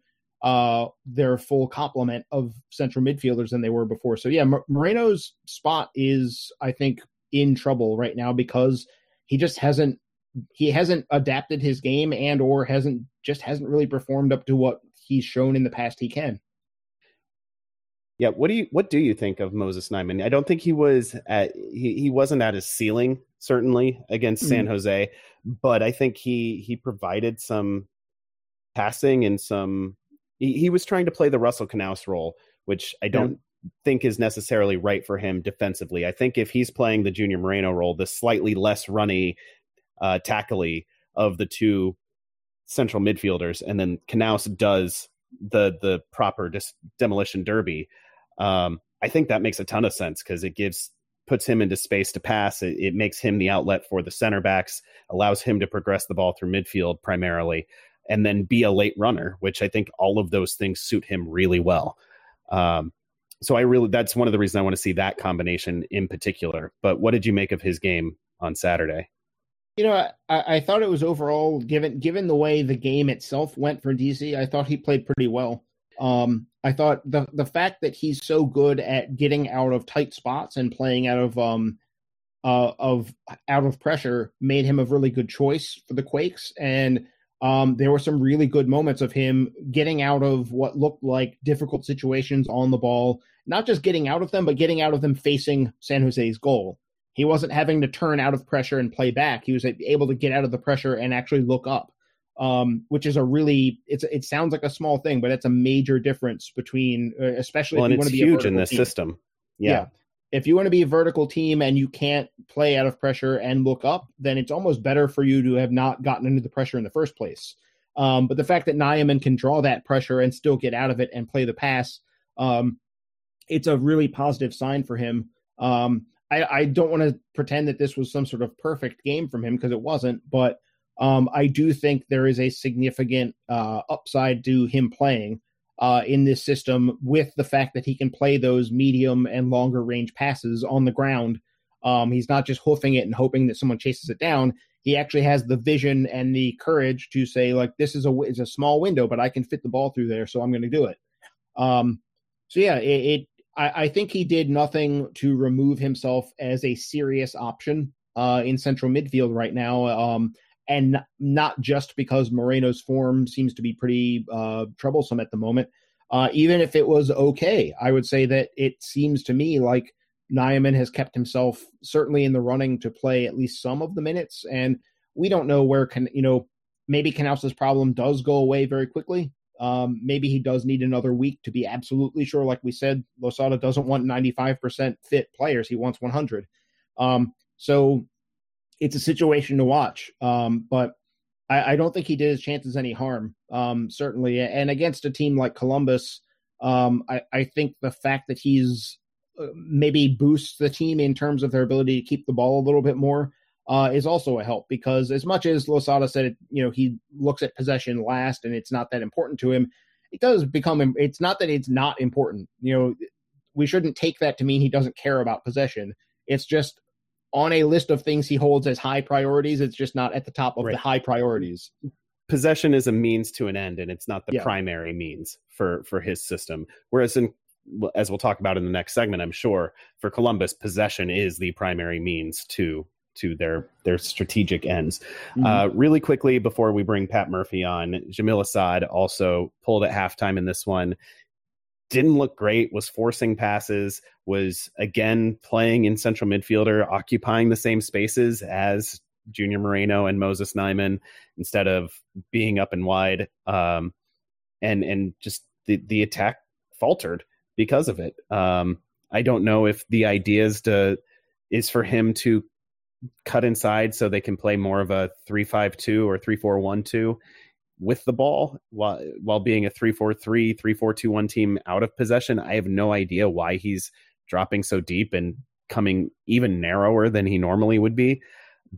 uh, their full complement of central midfielders than they were before. So, yeah, Moreno's spot is, I think, in trouble right now, because he just hasn't he hasn't adapted his game, and or hasn't just hasn't really performed up to what he's shown in the past he can. Yeah, what do you what do you think of Moses Nyman? I don't think he was at he, he wasn't at his ceiling, certainly, against mm-hmm. San Jose, but I think he he provided some passing and some he, he was trying to play the Russell Canouse role, which I don't yeah. think is necessarily right for him defensively. I think if he's playing the Junior Moreno role, the slightly less runny, uh, tackly of the two central midfielders, and then Canouse does the the proper dis- demolition derby. Um, I think that makes a ton of sense, because it gives puts him into space to pass. It, it makes him the outlet for the center backs, allows him to progress the ball through midfield primarily, and then be a late runner, which I think all of those things suit him really well. Um, so I really that's one of the reasons I want to see that combination in particular. But what did you make of his game on Saturday? You know, I, I thought it was overall, given given the way the game itself went for D C, I thought he played pretty well. Um, I thought the the fact that he's so good at getting out of tight spots and playing out of um uh, of out of pressure made him a really good choice for the Quakes. And um, there were some really good moments of him getting out of what looked like difficult situations on the ball, not just getting out of them, but getting out of them facing San Jose's goal. He wasn't having to turn out of pressure and play back. He was able to get out of the pressure and actually look up, um, which is a really it's it sounds like a small thing, but it's a major difference between, uh, especially well, if you want to be a vertical team. And it's huge in this system. Yeah. yeah. If you want to be a vertical team and you can't play out of pressure and look up, then it's almost better for you to have not gotten into the pressure in the first place. Um, but the fact that Nyman can draw that pressure and still get out of it and play the pass, um, it's a really positive sign for him. Um I, I don't want to pretend that this was some sort of perfect game from him, because it wasn't, but um, I do think there is a significant uh, upside to him playing uh, in this system, with the fact that he can play those medium and longer range passes on the ground. Um, he's not just hoofing it and hoping that someone chases it down. He actually has the vision and the courage to say, like, this is a, it's a small window, but I can fit the ball through there, so I'm going to do it. Um, so, yeah, it, it I, I think he did nothing to remove himself as a serious option uh, in central midfield right now. Um, and not just because Moreno's form seems to be pretty uh, troublesome at the moment. Uh, even if it was okay, I would say that it seems to me like Nyman has kept himself certainly in the running to play at least some of the minutes. And we don't know where, can, you know, maybe Canouse's problem does go away very quickly. Um, maybe he does need another week to be absolutely sure. Like we said, Losada doesn't want ninety-five percent fit players. He wants one hundred. Um, so it's a situation to watch. Um, but I, I don't think he did his chances any harm, um, certainly. And against a team like Columbus, um, I, I think the fact that he's uh, maybe boosts the team in terms of their ability to keep the ball a little bit more Uh, is also a help, because as much as Losada said, you know, he looks at possession last and it's not that important to him, it does become, it's not that it's not important. You know, we shouldn't take that to mean he doesn't care about possession. It's just on a list of things he holds as high priorities, it's just not at the top of right. the high priorities. Possession is a means to an end, and it's not the yeah. primary means for, for his system. Whereas in as we'll talk about in the next segment, I'm sure, for Columbus, possession is the primary means to to their, their strategic ends. Mm-hmm. Uh, really quickly, before we bring Pat Murphy on, Yamil Asad also pulled at halftime in this one. Didn't look great, was forcing passes, was again playing in central midfielder, occupying the same spaces as Junior Moreno and Moses Nyman instead of being up and wide. Um, and and just the, the attack faltered because of it. Um, I don't know if the idea is, to, is for him to cut inside so they can play more of a three five two or three four one two with the ball while while being a three four three, three four two one team out of possession. I have no idea why he's dropping so deep and coming even narrower than he normally would be,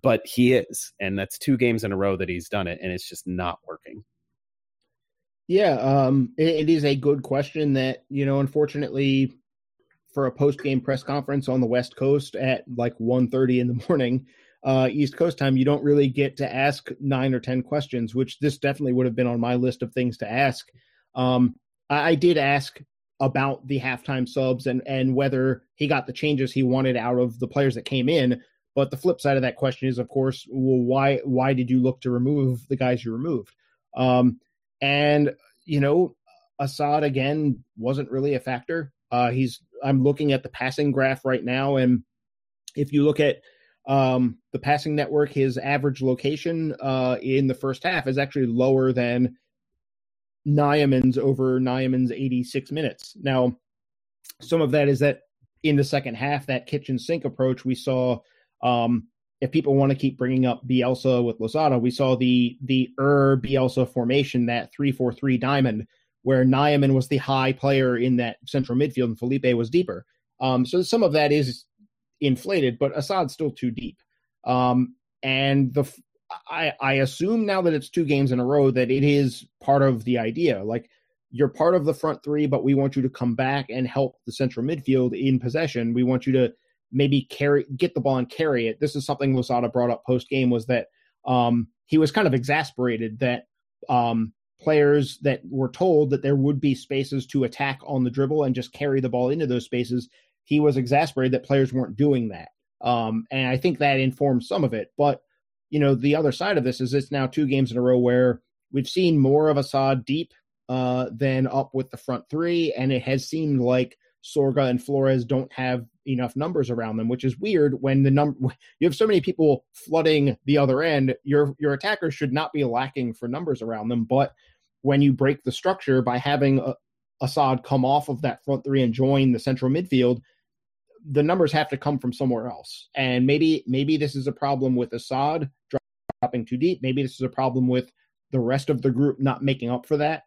but he is, and that's two games in a row that he's done it, and it's just not working. Yeah, um, it, it is a good question that, you know, unfortunately, for a post-game press conference on the West Coast at like one thirty in the morning, uh, East Coast time, you don't really get to ask nine or ten questions, which this definitely would have been on my list of things to ask. Um, I, I did ask about the halftime subs and, and whether he got the changes he wanted out of the players that came in. But the flip side of that question is, of course, well, why, why did you look to remove the guys you removed? Um, and, you know, Asad, again, wasn't really a factor. Uh, he's I'm looking at the passing graph right now, and if you look at um, the passing network, his average location uh, in the first half is actually lower than Nyman's over Nyman's eighty-six minutes. Now, some of that is that in the second half, that kitchen sink approach we saw, um, if people want to keep bringing up Bielsa with Losada, we saw the the er Bielsa formation, that three four three diamond, where Nyman was the high player in that central midfield and Felipe was deeper. Um, so some of that is inflated, but Assad's still too deep. Um, and the I, I assume now that it's two games in a row that it is part of the idea. Like, you're part of the front three, but we want you to come back and help the central midfield in possession. We want you to maybe carry get the ball and carry it. This is something Losada brought up post-game, was that um, he was kind of exasperated that um, – players that were told that there would be spaces to attack on the dribble and just carry the ball into those spaces. He was exasperated that players weren't doing that. Um, and I think that informs some of it, but you know, the other side of this is it's now two games in a row where we've seen more of Asad deep uh, than up with the front three. And it has seemed like Sorga and Flores don't have enough numbers around them, which is weird when the number you have so many people flooding the other end. Your your attackers should not be lacking for numbers around them, but when you break the structure by having uh, Asad come off of that front three and join the central midfield, the numbers have to come from somewhere else. And maybe maybe this is a problem with Asad dropping too deep. Maybe this is a problem with the rest of the group not making up for that.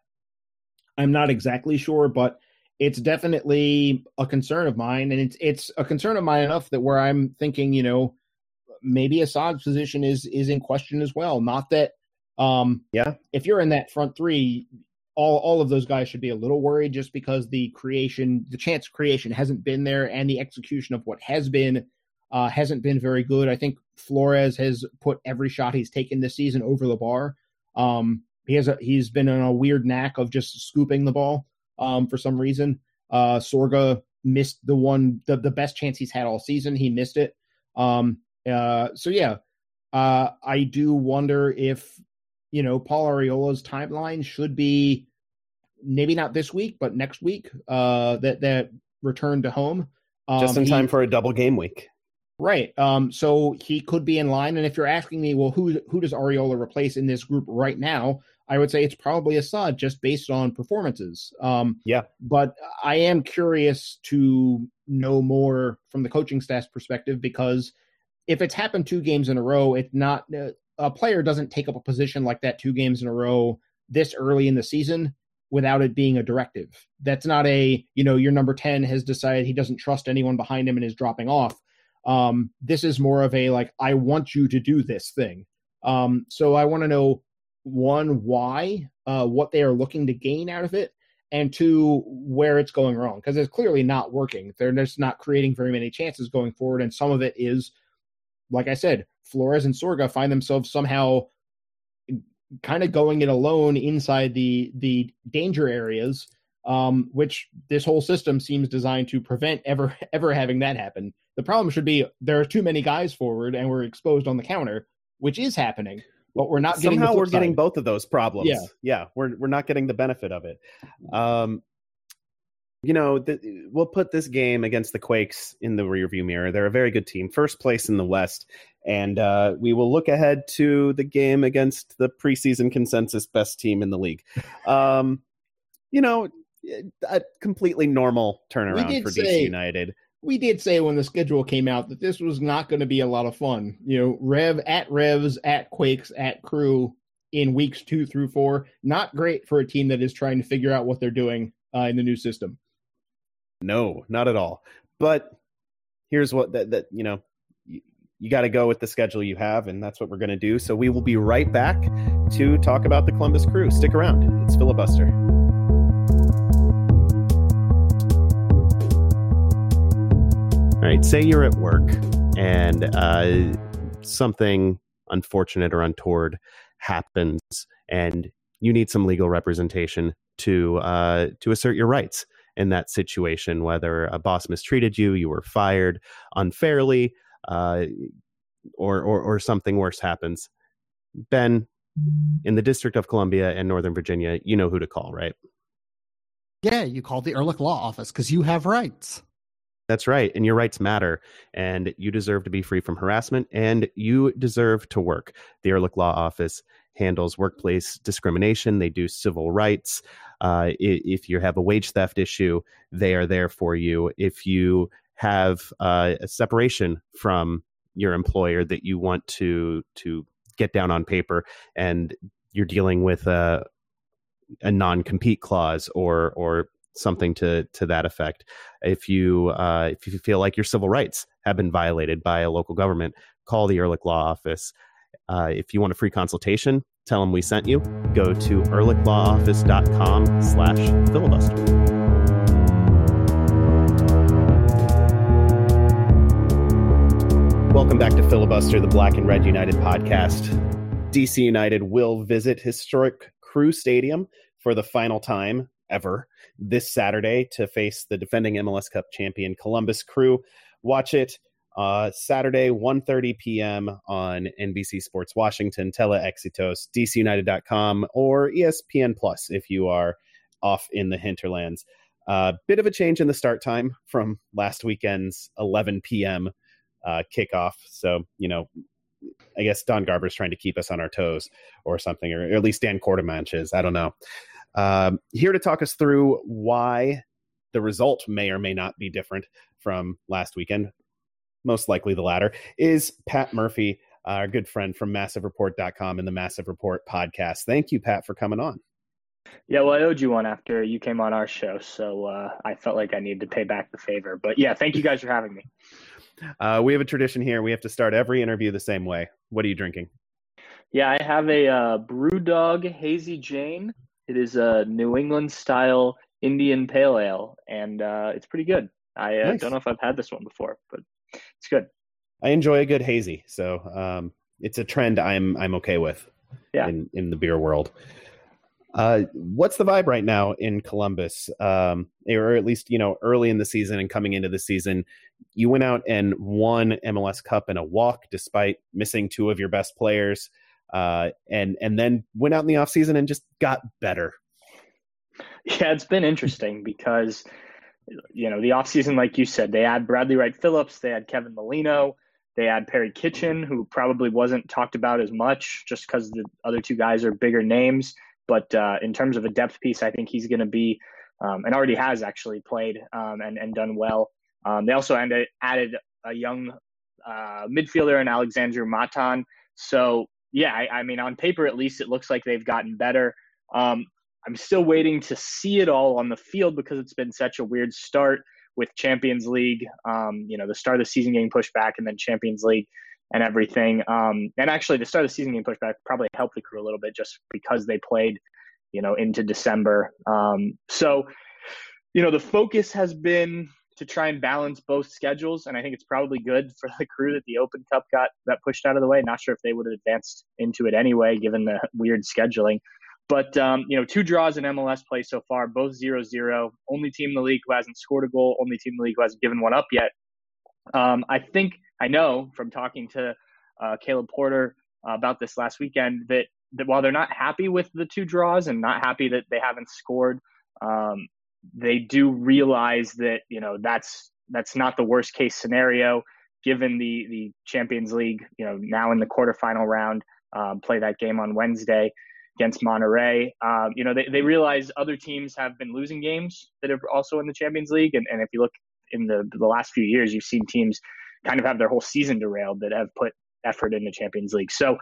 I'm not exactly sure, but it's definitely a concern of mine, and it's it's a concern of mine enough that where I'm thinking, you know, maybe Assad's position is is in question as well. Not that, um, yeah, if you're in that front three, all all of those guys should be a little worried, just because the creation, the chance creation hasn't been there, and the execution of what has been uh, hasn't been very good. I think Flores has put every shot he's taken this season over the bar. Um, he has a, he's been on a weird knack of just scooping the ball. Um, for some reason, uh, Sorga missed the one, the, the best chance he's had all season. He missed it. Um, uh, so, yeah, uh, I do wonder if, you know, Paul Arriola's timeline should be maybe not this week, but next week, uh, that, that return to home. Um, Just in time he, for a double game week. Right. Um, so he could be in line. And if you're asking me, well, who who does Arriola replace in this group right now? I would say it's probably Asad, just based on performances. Um, yeah. But I am curious to know more from the coaching staff's perspective, because if it's happened two games in a row, it's not a player doesn't take up a position like that two games in a row this early in the season without it being a directive. That's not a, you know, your number ten has decided he doesn't trust anyone behind him and is dropping off. Um, this is more of a, like, I want you to do this thing. Um, so I want to know, one, why, uh, what they are looking to gain out of it, and two, where it's going wrong, because it's clearly not working. They're just not creating very many chances going forward, and some of it is, like I said, Flores and Sorga find themselves somehow kind of going it alone inside the the danger areas, um, which this whole system seems designed to prevent ever ever having that happen. The problem should be there are too many guys forward, and we're exposed on the counter, which is happening. But we're not getting somehow we're getting both of those problems. Yeah, yeah, we're we're not getting the benefit of it. Um, you know, th- we'll put this game against the Quakes in the rearview mirror. They're a very good team, first place in the West, and uh, we will look ahead to the game against the preseason consensus best team in the league. Um, you know, a completely normal turnaround for say- D C United. We did say when the schedule came out that this was not going to be a lot of fun. You know, Rev at Revs, at Quakes, at Crew in weeks two through four. Not great for a team that is trying to figure out what they're doing uh, in the new system. No, not at all. But here's what that, that you know, you, you got to go with the schedule you have, and that's what we're going to do. So we will be right back to talk about the Columbus Crew. Stick around. It's Filibuster. All right, say you're at work and uh, something unfortunate or untoward happens and you need some legal representation to uh, to assert your rights in that situation, whether a boss mistreated you, you were fired unfairly, uh, or, or, or something worse happens. Ben, in the District of Columbia and Northern Virginia, you know who to call, right? Yeah, you call the Ehrlich Law Office because you have rights. That's right. And your rights matter. And you deserve to be free from harassment, and you deserve to work. The Ehrlich Law Office handles workplace discrimination. They do civil rights. Uh, if you have a wage theft issue, they are there for you. If you have uh, a separation from your employer that you want to to get down on paper, and you're dealing with a, a non-compete clause or or something to to that effect. If you uh, if you feel like your civil rights have been violated by a local government, call the Ehrlich Law Office. Uh, if you want a free consultation, tell them we sent you. Go to ehrlich law office dot com slash filibuster. Welcome back to Filibuster, the Black and Red United podcast. D C United will visit historic Crew Stadium for the final time ever this Saturday to face the defending M L S Cup champion Columbus Crew. Watch it uh, Saturday, one thirty p.m. on N B C Sports Washington, Tele XITOS, D C United dot com, or E S P N Plus if you are off in the hinterlands. A uh, bit of a change in the start time from last weekend's eleven p.m. Uh, kickoff. So, you know, I guess Don Garber's trying to keep us on our toes or something, or at least Dan Quartermanch is. I don't know. Um, here to talk us through why the result may or may not be different from last weekend, most likely the latter, is Pat Murphy, our good friend from Massive Report dot com and the Massive Report podcast. Thank you, Pat, for coming on. Yeah, well, I owed you one after you came on our show, so uh, I felt like I needed to pay back the favor. But yeah, thank you guys for having me. Uh, we have a tradition here. We have to start every interview the same way. What are you drinking? Yeah, I have a uh, Brewdog Hazy Jane. It is a New England-style Indian Pale Ale, and uh, it's pretty good. I uh, nice. Don't know if I've had this one before, but it's good. I enjoy a good hazy, so um, it's a trend I'm I'm okay with yeah. in, in the beer world. Uh, what's the vibe right now in Columbus? Um, or at least, you know, early in the season and coming into the season, you went out and won M L S Cup in a walk despite missing two of your best players, uh, and, and then went out in the off season and just got better. Yeah, it's been interesting because, you know, the off season, like you said, they had Bradley Wright Phillips, they had Kevin Molino, they had Perry Kitchen, who probably wasn't talked about as much just because the other two guys are bigger names. But uh, in terms of a depth piece, I think he's going to be, um, and already has actually played um, and, and done well. Um, they also ended, added a young uh, midfielder in Alexandru Matan. So, yeah, I, I mean, on paper, at least it looks like they've gotten better. Um, I'm still waiting to see it all on the field because it's been such a weird start with Champions League, um, you know, the start of the season getting pushed back and then Champions League and everything. Um, and actually, the start of the season game pushback probably helped the crew a little bit just because they played, you know, into December. Um, so, you know, the focus has been to try and balance both schedules. And I think it's probably good for the crew that the Open Cup got that pushed out of the way. Not sure if they would have advanced into it anyway, given the weird scheduling. But, um, you know, two draws in M L S play so far, both zero zero. Only team in the league who hasn't scored a goal. Only team in the league who hasn't given one up yet. Um, I think I know from talking to uh, Caleb Porter uh, about this last weekend that, that while they're not happy with the two draws and not happy that they haven't scored, um, they do realize that, you know, that's that's not the worst case scenario given the, the Champions League, you know, now in the quarterfinal round, um, play that game on Wednesday against Monterey. Um, you know, they, they realize other teams have been losing games that are also in the Champions League. And, and if you look in the, the last few years, you've seen teams kind of have their whole season derailed that have put effort into Champions League. So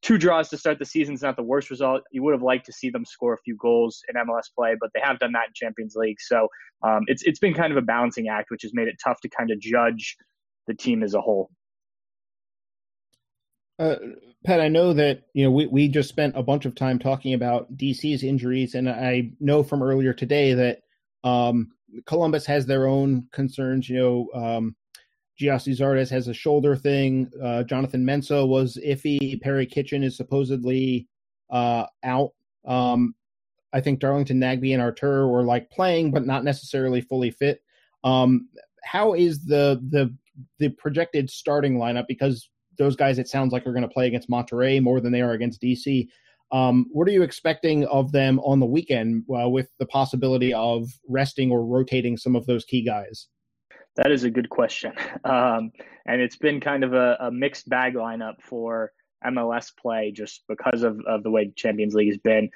two draws to start the season is not the worst result. You would have liked to see them score a few goals in M L S play, but they have done that in Champions League. So um, it's it's been kind of a balancing act, which has made it tough to kind of judge the team as a whole. Uh, Pat, I know that, you know, we, we just spent a bunch of time talking about D C's injuries, and I know from earlier today that um, Columbus has their own concerns. You know, um, Giassi Zardes has a shoulder thing. Uh, Jonathan Mensah was iffy. Perry Kitchen is supposedly uh, out. Um, I think Darlington Nagbe and Artur were like playing, but not necessarily fully fit. Um, how is the the the projected starting lineup? Because those guys, it sounds like, are going to play against Monterey more than they are against D C. Um, what are you expecting of them on the weekend uh, with the possibility of resting or rotating some of those key guys? That is a good question. Um, and it's been kind of a, a mixed bag lineup for M L S play just because of, of the way Champions League has been.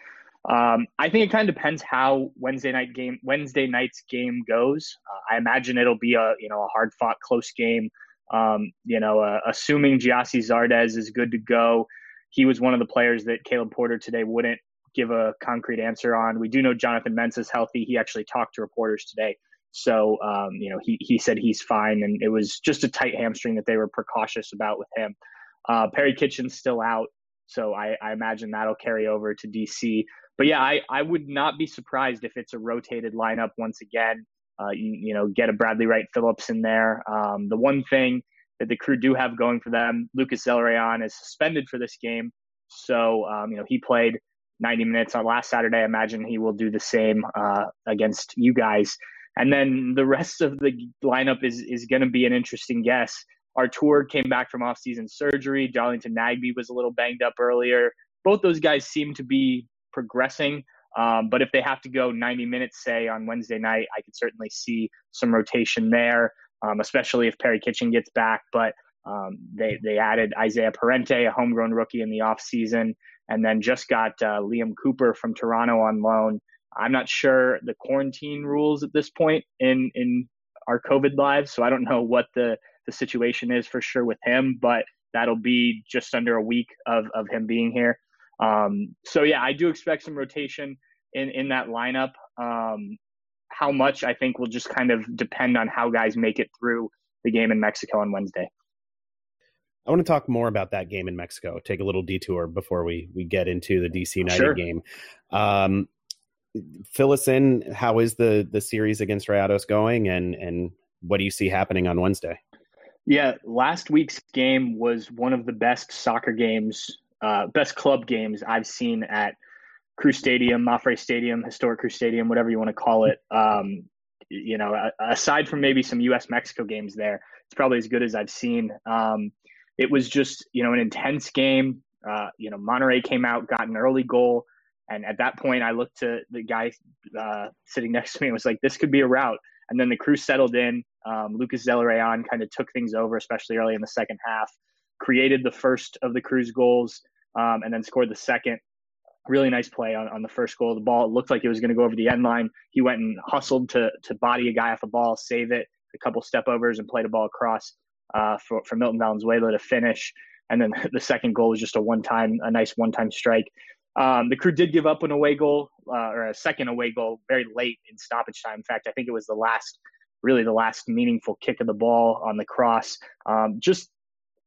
Um, I think it kind of depends how Wednesday night game, Wednesday night's game goes. Uh, I imagine it'll be a, you know, a hard fought close game. Um, you know, uh, assuming Giassi Zardes is good to go. He was one of the players that Caleb Porter today wouldn't give a concrete answer on. We do know Jonathan Mensah is healthy. He actually talked to reporters today. So, um, you know, he, he said he's fine, and it was just a tight hamstring that they were precautious about with him. Uh, Perry Kitchen's still out, so I, I imagine that'll carry over to D C. But, yeah, I, I would not be surprised if it's a rotated lineup once again. Uh, you, you know, get a Bradley Wright Phillips in there. Um, the one thing that the crew do have going for them, Lucas Zelarayan is suspended for this game. So, um, you know, he played ninety minutes on last Saturday. I imagine he will do the same uh, against you guys. And then the rest of the lineup is is going to be an interesting guess. Artur came back from off-season surgery. Darlington Nagbe was a little banged up earlier. Both those guys seem to be progressing. Um, but if they have to go ninety minutes, say, on Wednesday night, I could certainly see some rotation there, um, especially if Perry Kitchen gets back. But um, they, they added Isaiah Parente, a homegrown rookie in the offseason, and then just got uh, Liam Cooper from Toronto on loan. I'm not sure the quarantine rules at this point in, in our COVID lives, so I don't know what the, the situation is for sure with him, but that'll be just under a week of, of him being here. Um, so, yeah, I do expect some rotation in, in that lineup. Um, how much, I think, will just kind of depend on how guys make it through the game in Mexico on Wednesday. I want to talk more about that game in Mexico, take a little detour before we, we get into the D C United sure. game. Um Fill us in. How is the, the series against Rayados going, and, and what do you see happening on Wednesday? Yeah, last week's game was one of the best soccer games, uh, best club games I've seen at Crew Stadium, Mapfre Stadium, historic Crew Stadium, whatever you want to call it. Um, you know, aside from maybe some U S Mexico games there, it's probably as good as I've seen. Um, it was just, you know, an intense game. Uh, you know, Monterey came out, got an early goal. And at that point, I looked to the guy uh, sitting next to me and was like, this could be a rout. And then the Crew settled in. Um, Lucas Del Rayon kind of took things over, especially early in the second half, created the first of the Crew's goals, um, and then scored the second. Really nice play on, on the first goal. The ball looked like it was going to go over the end line. He went and hustled to to body a guy off the ball, save it, a couple step overs, and played a ball across uh, for, for Milton Valenzuela to finish. And then the second goal was just a one-time, a nice one-time strike. Um, the Crew did give up an away goal uh, or a second away goal very late in stoppage time. In fact, I think it was the last, really the last meaningful kick of the ball on the cross. Um, just,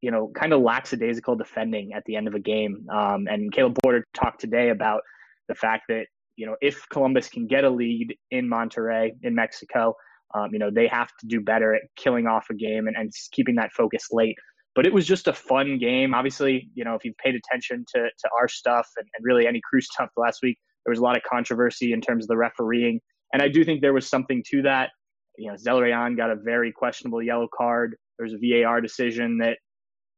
you know, kind of lackadaisical defending at the end of a game. Um, and Caleb Porter talked today about the fact that, you know, if Columbus can get a lead in Monterrey, in Mexico, um, you know, they have to do better at killing off a game and, and keeping that focus late. But it was just a fun game. Obviously, you know, if you've paid attention to to our stuff and, and really any Crew stuff last week, there was a lot of controversy in terms of the refereeing. And I do think there was something to that. You know, Del Rayon got a very questionable yellow card. There was a V A R decision that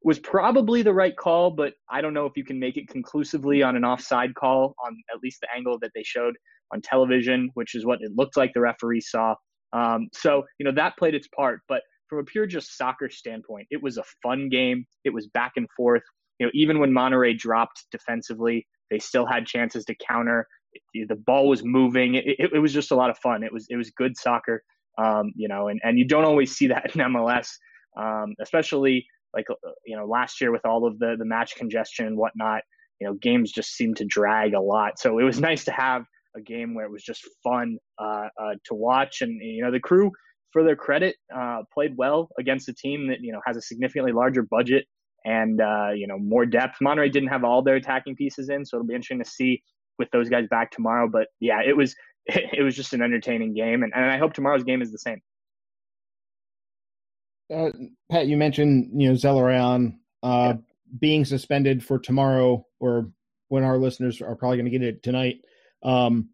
was probably the right call, but I don't know if you can make it conclusively on an offside call on at least the angle that they showed on television, which is what it looked like the referee saw. Um, so, you know, that played its part. But from a pure just soccer standpoint, it was a fun game. It was back and forth. You know, even when Monterey dropped defensively, they still had chances to counter. It, the ball was moving. It, it, it was just a lot of fun. It was it was good soccer, um, you know, and, and you don't always see that in M L S, um, especially like, you know, last year with all of the, the match congestion and whatnot. You know, games just seemed to drag a lot. So it was nice to have a game where it was just fun uh, uh, to watch. And, you know, the Crew, for their credit, uh, played well against a team that, you know, has a significantly larger budget and, uh, you know, more depth. Monterey didn't have all their attacking pieces in, so it'll be interesting to see with those guys back tomorrow. But yeah, it was, it was just an entertaining game. And, and I hope tomorrow's game is the same. Uh, Pat, you mentioned, you know, Zellerion uh, yeah. being suspended for tomorrow, or when our listeners are probably going to get it tonight. Um,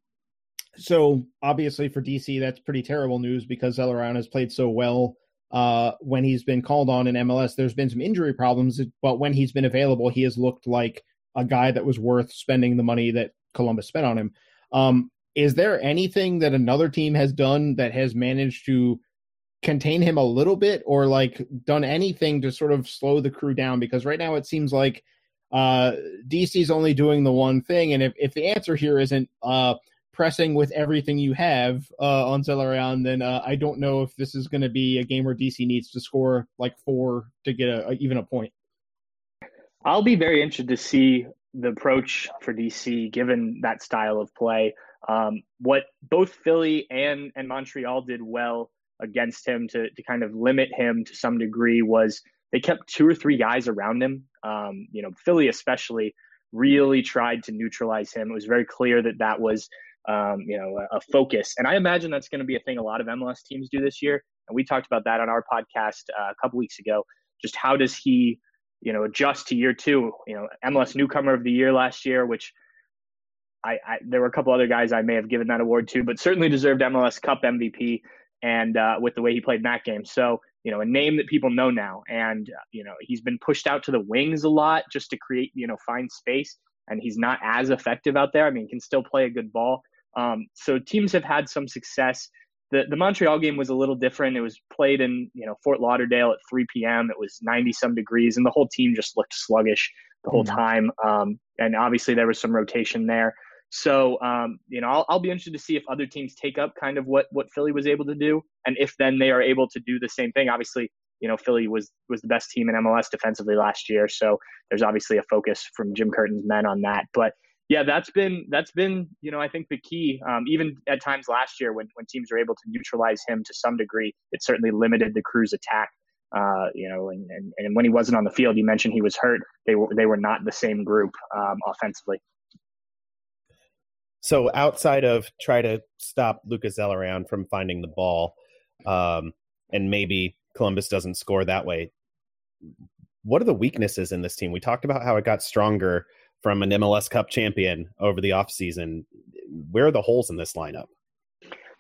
So obviously for D C, that's pretty terrible news because Zellerion has played so well uh, when he's been called on in M L S. There's been some injury problems, but when he's been available, he has looked like a guy that was worth spending the money that Columbus spent on him. Um, is there anything that another team has done that has managed to contain him a little bit, or like done anything to sort of slow the Crew down? Because right now it seems like uh, D C's only doing the one thing. And if, if the answer here isn't uh, – pressing with everything you have uh, on Zellerion, then uh, I don't know if this is going to be a game where D C needs to score like four to get a, a, even a point. I'll be very interested to see the approach for D C given that style of play. Um, what both Philly and, and Montreal did well against him to, to kind of limit him to some degree was they kept two or three guys around him. Um, you know, Philly especially really tried to neutralize him. It was very clear that that was Um, you know, a, a focus. And I imagine that's going to be a thing a lot of M L S teams do this year. And we talked about that on our podcast uh, a couple weeks ago, just how does he, you know, adjust to year two, you know, M L S newcomer of the year last year, which I, I there were a couple other guys I may have given that award to, but certainly deserved M L S Cup M V P and uh, with the way he played in that game. So, you know, a name that people know now, and, uh, you know, he's been pushed out to the wings a lot just to create, you know, find space. And he's not as effective out there. I mean, he can still play a good ball. Um, so teams have had some success. The the Montreal game was a little different. It was played in, you know, Fort Lauderdale at three p.m. It was ninety some degrees and the whole team just looked sluggish the whole time. Um, and obviously there was some rotation there. So, um, you know, I'll, I'll be interested to see if other teams take up kind of what, what Philly was able to do. And if then they are able to do the same thing. Obviously, you know, Philly was, was the best team in M L S defensively last year. So there's obviously a focus from Jim Curtin's men on that, but yeah, that's been, that's been, you know, I think the key, um, even at times last year when, when teams were able to neutralize him to some degree, it certainly limited the Crew's attack, uh, you know, and, and, and when he wasn't on the field, you mentioned he was hurt. They were, they were not the same group, um, offensively. So outside of try to stop Lucas Zellerion from finding the ball, um, and maybe Columbus doesn't score that way, what are the weaknesses in this team? We talked about how it got stronger from an M L S Cup champion over the offseason. Where are the holes in this lineup?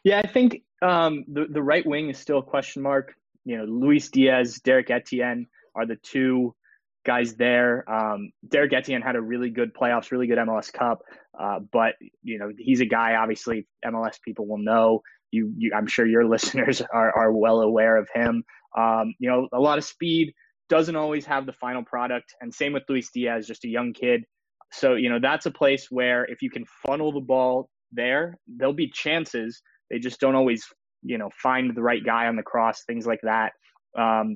Yeah, I think um, the, the right wing is still a question mark. You know, Luis Diaz, Derek Etienne are the two guys there. Um, Derek Etienne had a really good playoffs, really good M L S Cup. Uh, but, you know, he's a guy, obviously, M L S people will know. You, you I'm sure your listeners are, are well aware of him. Um, you know, a lot of speed, doesn't always have the final product. And same with Luis Diaz, just a young kid. So, you know, that's a place where if you can funnel the ball there, there'll be chances. They just don't always, you know, find the right guy on the cross, things like that. Um,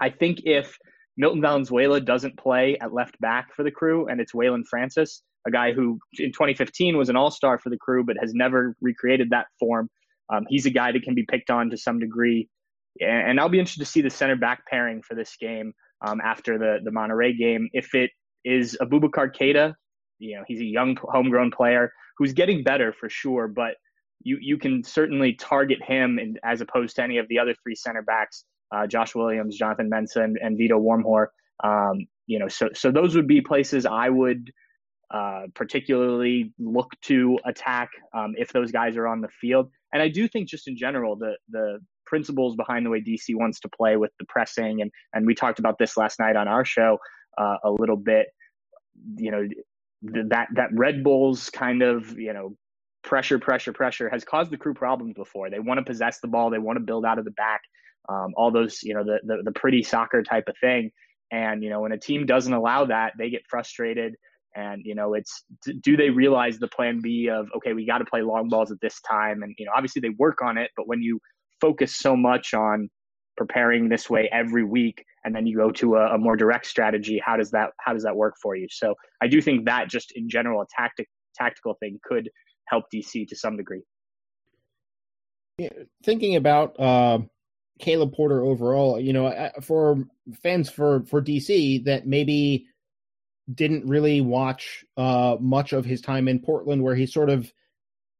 I think if Milton Valenzuela doesn't play at left back for the Crew, and it's Waylon Francis, a guy who in twenty fifteen was an all-star for the Crew, but has never recreated that form. Um, he's a guy that can be picked on to some degree. And I'll be interested to see the center back pairing for this game um, after the, the Monterey game. If it is Abubakar Keita, you know, he's a young homegrown player who's getting better for sure, but you, you can certainly target him in, as opposed to any of the other three center backs, uh, Josh Williams, Jonathan Mensah, and, and Vito Wormhor. Um, you know, so, so those would be places I would uh, particularly look to attack um, if those guys are on the field. And I do think just in general, the, the, principles behind the way D C wants to play with the pressing. And, and we talked about this last night on our show uh, a little bit, you know, th- that, that Red Bulls kind of, you know, pressure, pressure, pressure has caused the Crew problems before. They want to possess the ball. They want to build out of the back, um, all those, you know, the, the, the pretty soccer type of thing. And, you know, when a team doesn't allow that, they get frustrated. And, you know, it's, do they realize the plan B of, okay, we got to play long balls at this time. And, you know, obviously they work on it, but when you focus so much on preparing this way every week, and then you go to a, a more direct strategy, how does that, how does that work for you? So I do think that just in general, a tactic, tactical thing could help D C to some degree. Yeah, thinking about uh, Caleb Porter overall, you know, for fans for, for D C that maybe didn't really watch uh, much of his time in Portland, where he sort of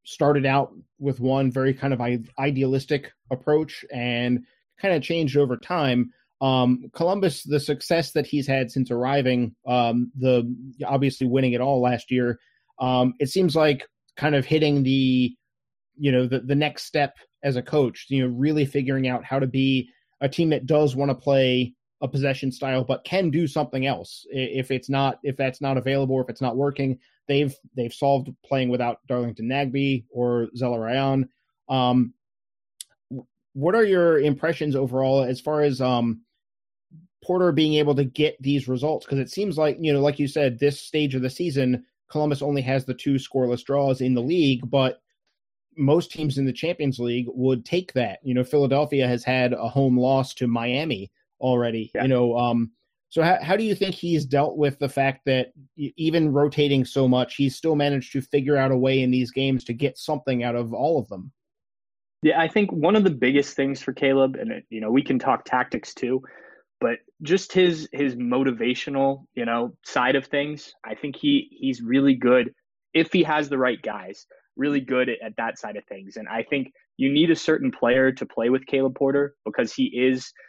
started out with one very kind of idealistic approach and kind of changed over time. Um, Columbus, the success that he's had since arriving, um, the obviously winning it all last year, um, it seems like kind of hitting the, you know, the, the next step as a coach, you know, really figuring out how to be a team that does want to play a possession style, but can do something else if it's not, if that's not available, or if it's not working. They've they've solved playing without Darlington Nagbe or Zellerion. Um, what are your impressions overall as far as um, Porter being able to get these results? Because it seems like, you know, like you said, this stage of the season, Columbus only has the two scoreless draws in the league, but most teams in the Champions League would take that. You know, Philadelphia has had a home loss to Miami already. Yeah. You know, um, So how, how do you think he's dealt with the fact that even rotating so much, he's still managed to figure out a way in these games to get something out of all of them? Yeah, I think one of the biggest things for Caleb, and, you know, we can talk tactics too, but just his his motivational, you know, side of things, I think he he's really good, if he has the right guys, really good at, at that side of things. And I think you need a certain player to play with Caleb Porter, because he is –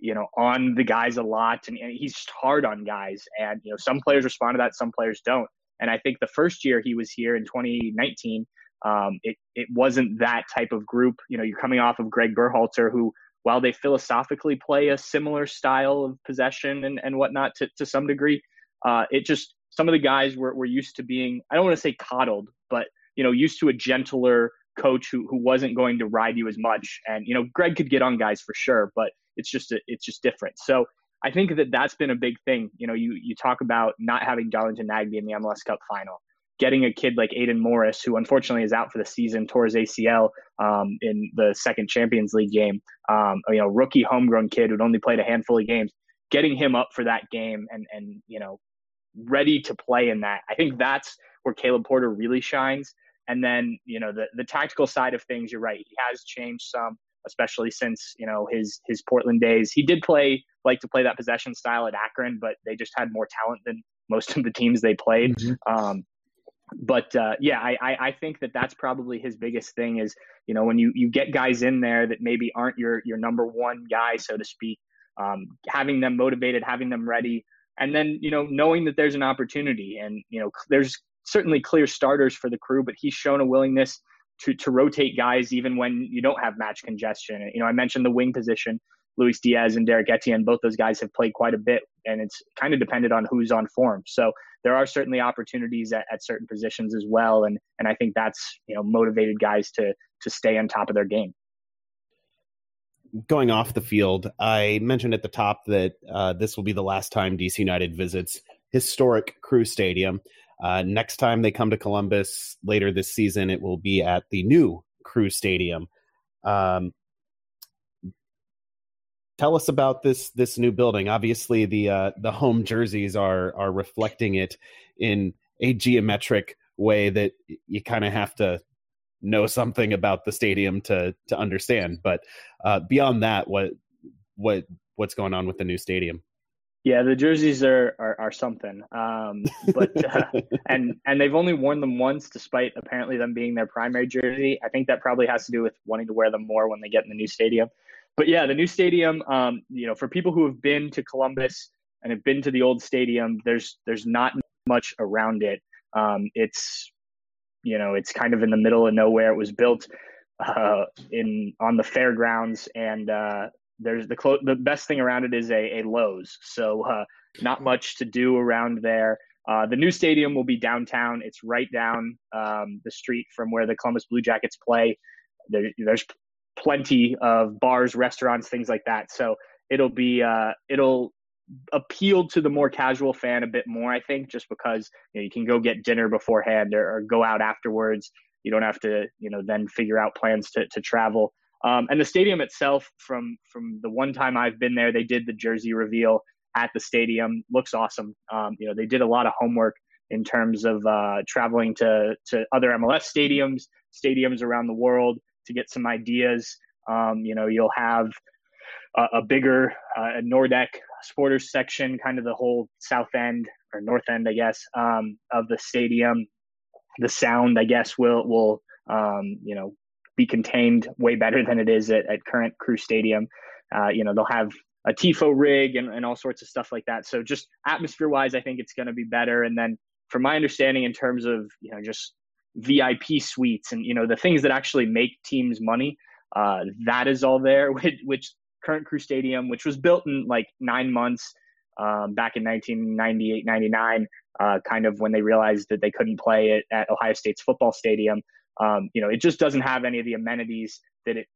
you know, on the guys a lot, and, and he's just hard on guys. And, you know, some players respond to that, some players don't. And I think the first year he was here in twenty nineteen, um, it, it wasn't that type of group. You know, you're coming off of Greg Berhalter, who, while they philosophically play a similar style of possession and, and whatnot to, to some degree, uh, it just, some of the guys were, were used to being, I don't want to say coddled, but, you know, used to a gentler coach who, who wasn't going to ride you as much. And, you know, Greg could get on guys for sure, but it's just, a, it's just different. So I think that that's been a big thing. You know, you, you talk about not having Darlington Nagbe in the M L S Cup final, getting a kid like Aiden Morris, who unfortunately is out for the season, tore his A C L um, in the second Champions League game, um, you know, rookie homegrown kid who'd only played a handful of games, getting him up for that game and, and, you know, ready to play in that. I think that's where Caleb Porter really shines. And then, you know, the, the tactical side of things, you're right. He has changed some, especially since, you know, his his Portland days. He did play, like to play that possession style at Akron, but they just had more talent than most of the teams they played. Mm-hmm. Um, but, uh, yeah, I, I, I think that that's probably his biggest thing is, you know, when you, you get guys in there that maybe aren't your, your number one guy, so to speak, um, having them motivated, having them ready, and then, you know, knowing that there's an opportunity. And, you know, there's certainly clear starters for the crew, but he's shown a willingness to to rotate guys even when you don't have match congestion. You know, I mentioned the wing position, Luis Diaz and Derek Etienne, both those guys have played quite a bit, and it's kind of dependent on who's on form. So there are certainly opportunities at, at certain positions as well. And, and I think that's, you know, motivated guys to, to stay on top of their game. Going off the field, I mentioned at the top that uh, this will be the last time D C United visits historic Crew Stadium. Uh, next time they come to Columbus later this season, it will be at the new Crew Stadium. Um, Tell us about this this new building. Obviously, the uh, the home jerseys are are reflecting it in a geometric way that you kind of have to know something about the stadium to to understand. But uh, beyond that, what what what's going on with the new stadium? Yeah, the jerseys are are, are something. Um, but uh, and and they've only worn them once, despite apparently them being their primary jersey. I think that probably has to do with wanting to wear them more when they get in the new stadium. But yeah, the new stadium, um, you know, for people who have been to Columbus and have been to the old stadium, there's there's not much around it. Um, it's, you know, it's kind of in the middle of nowhere. It was built uh, in on the fairgrounds, and uh, there's the clo- the best thing around it is a, a Lowe's. So uh, not much to do around there. Uh, the new stadium will be downtown. It's right down um, the street from where the Columbus Blue Jackets play. There, there's plenty of bars, restaurants, things like that. So it'll be, uh, it'll appeal to the more casual fan a bit more, I think, just because, you know, you can go get dinner beforehand or, or go out afterwards. You don't have to, you know, then figure out plans to, to travel. Um, and the stadium itself, from, from the one time I've been there, they did the jersey reveal at the stadium. Looks awesome. Um, you know, they did a lot of homework in terms of uh, traveling to, to other M L S stadiums, stadiums around the world, to get some ideas. Um, you know, you'll have a, a bigger uh, Nordec supporters section, kind of the whole south end or north end, I guess, um, of the stadium. The sound, I guess, will will um, you know, be contained way better than it is at, at current Crew Stadium. Uh, you know, they'll have a Tifo rig and, and all sorts of stuff like that. So just atmosphere-wise, I think it's going to be better. And then, from my understanding, in terms of, you know, just V I P suites and, you know, the things that actually make teams money, uh, that is all there, which, which current Crew Stadium, which was built in like nine months um, back in nineteen ninety-eight, ninety-nine, uh, kind of when they realized that they couldn't play it at Ohio State's football stadium. Um, you know, it just doesn't have any of the amenities that it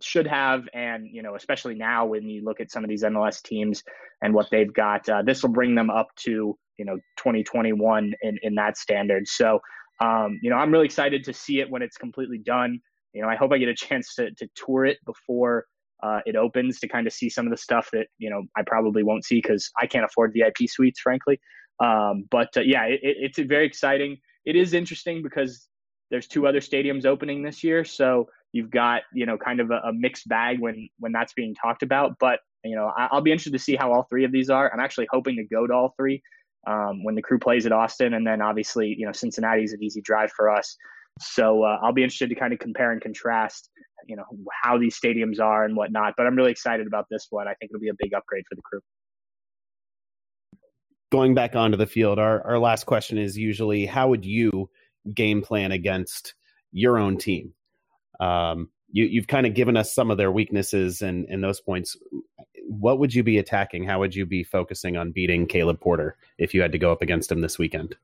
should have. And, you know, especially now when you look at some of these M L S teams and what they've got, uh, this will bring them up to, you know, twenty twenty-one in, in that standard. So, Um, you know, I'm really excited to see it when it's completely done. You know, I hope I get a chance to, to tour it before uh, it opens, to kind of see some of the stuff that, you know, I probably won't see because I can't afford V I P suites, frankly. Um, but uh, yeah, it, it's very exciting. It is interesting because there's two other stadiums opening this year. So you've got, you know, kind of a, a mixed bag when, when that's being talked about. But, you know, I, I'll be interested to see how all three of these are. I'm actually hoping to go to all three. Um, when the Crew plays at Austin, and then obviously, you know, Cincinnati is an easy drive for us. So uh, I'll be interested to kind of compare and contrast, you know, how these stadiums are and whatnot. But I'm really excited about this one. I think it'll be a big upgrade for the Crew. Going back onto the field, our, our last question is usually, how would you game plan against your own team? Um, you, you've kind of given us some of their weaknesses and, and those points. What would you be attacking? How would you be focusing on beating Caleb Porter if you had to go up against him this weekend?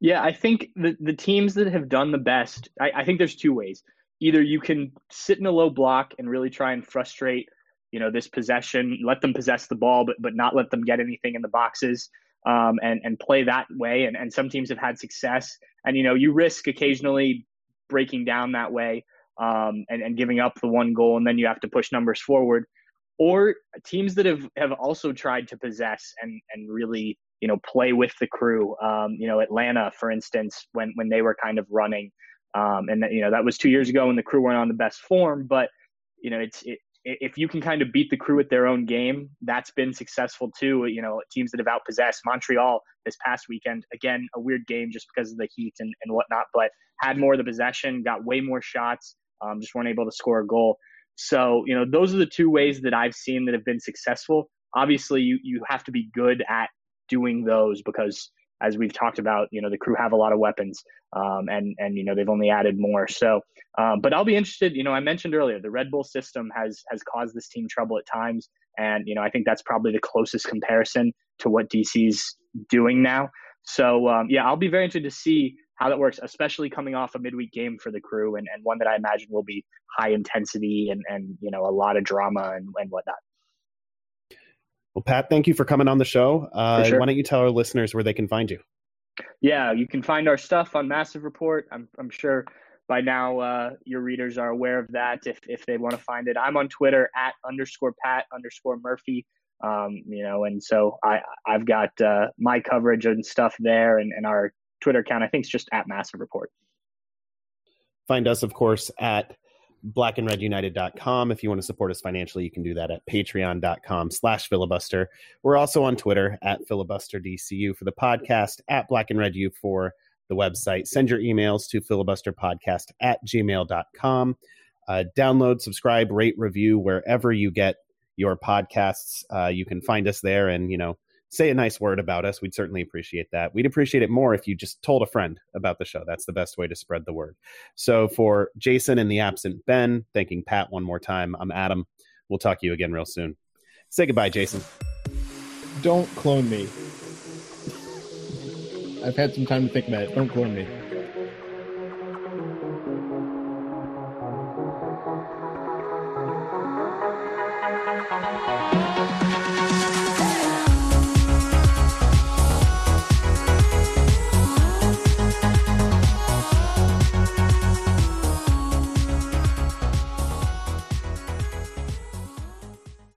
Yeah, I think the, the teams that have done the best, I, I think there's two ways. Either you can sit in a low block and really try and frustrate, you know, this possession, let them possess the ball, but but not let them get anything in the boxes, um, and, and play that way. And, and some teams have had success. And, you know, you risk occasionally breaking down that way um, and, and giving up the one goal, and then you have to push numbers forward. Or teams that have, have also tried to possess and, and really, you know, play with the Crew. Um, you know, Atlanta, for instance, when, when they were kind of running. Um, and, that, you know, that was two years ago when the Crew weren't on the best form. But, you know, it's it, if you can kind of beat the Crew at their own game, that's been successful too. You know, teams that have outpossessed Montreal this past weekend. Again, a weird game just because of the heat and, and whatnot. But had more of the possession, got way more shots, um, just weren't able to score a goal. So, you know, those are the two ways that I've seen that have been successful. Obviously, you, you have to be good at doing those because, as we've talked about, you know, the Crew have a lot of weapons, um, and, and, you know, they've only added more. So, um, but I'll be interested, you know, I mentioned earlier, the Red Bull system has, has caused this team trouble at times. And, you know, I think that's probably the closest comparison to what D C's doing now. So, um, yeah, I'll be very interested to see how that works, especially coming off a midweek game for the Crew, and, and one that I imagine will be high intensity and, and, you know, a lot of drama and, and whatnot. Well, Pat, thank you for coming on the show. Uh, sure. Why don't you tell our listeners where they can find you? Yeah, you can find our stuff on Massive Report. I'm, I'm sure by now uh, your readers are aware of that if, if they want to find it. I'm on Twitter at underscore Pat underscore Murphy. Um, you know, and so I, I've got uh, my coverage and stuff there, and, and our Twitter account, I think, is just at Massive Report. Find us, of course, at black and red united dot com. If you want to support us financially, you can do that at patreon dot com slash filibuster. We're also on Twitter at filibuster D C U for the podcast, at black and red U for the website. Send your emails to filibusterpodcast at gmail dot com. Uh, download, subscribe, rate, review wherever you get your podcasts. Uh, you can find us there, and, you know, say a nice word about us. We'd certainly appreciate that. We'd appreciate it more if you just told a friend about the show. That's the best way to spread the word. So for Jason and the absent Ben, thanking Pat one more time, I'm Adam. We'll talk to you again real soon. Say goodbye, Jason. Don't clone me. I've had some time to think about it. Don't clone me.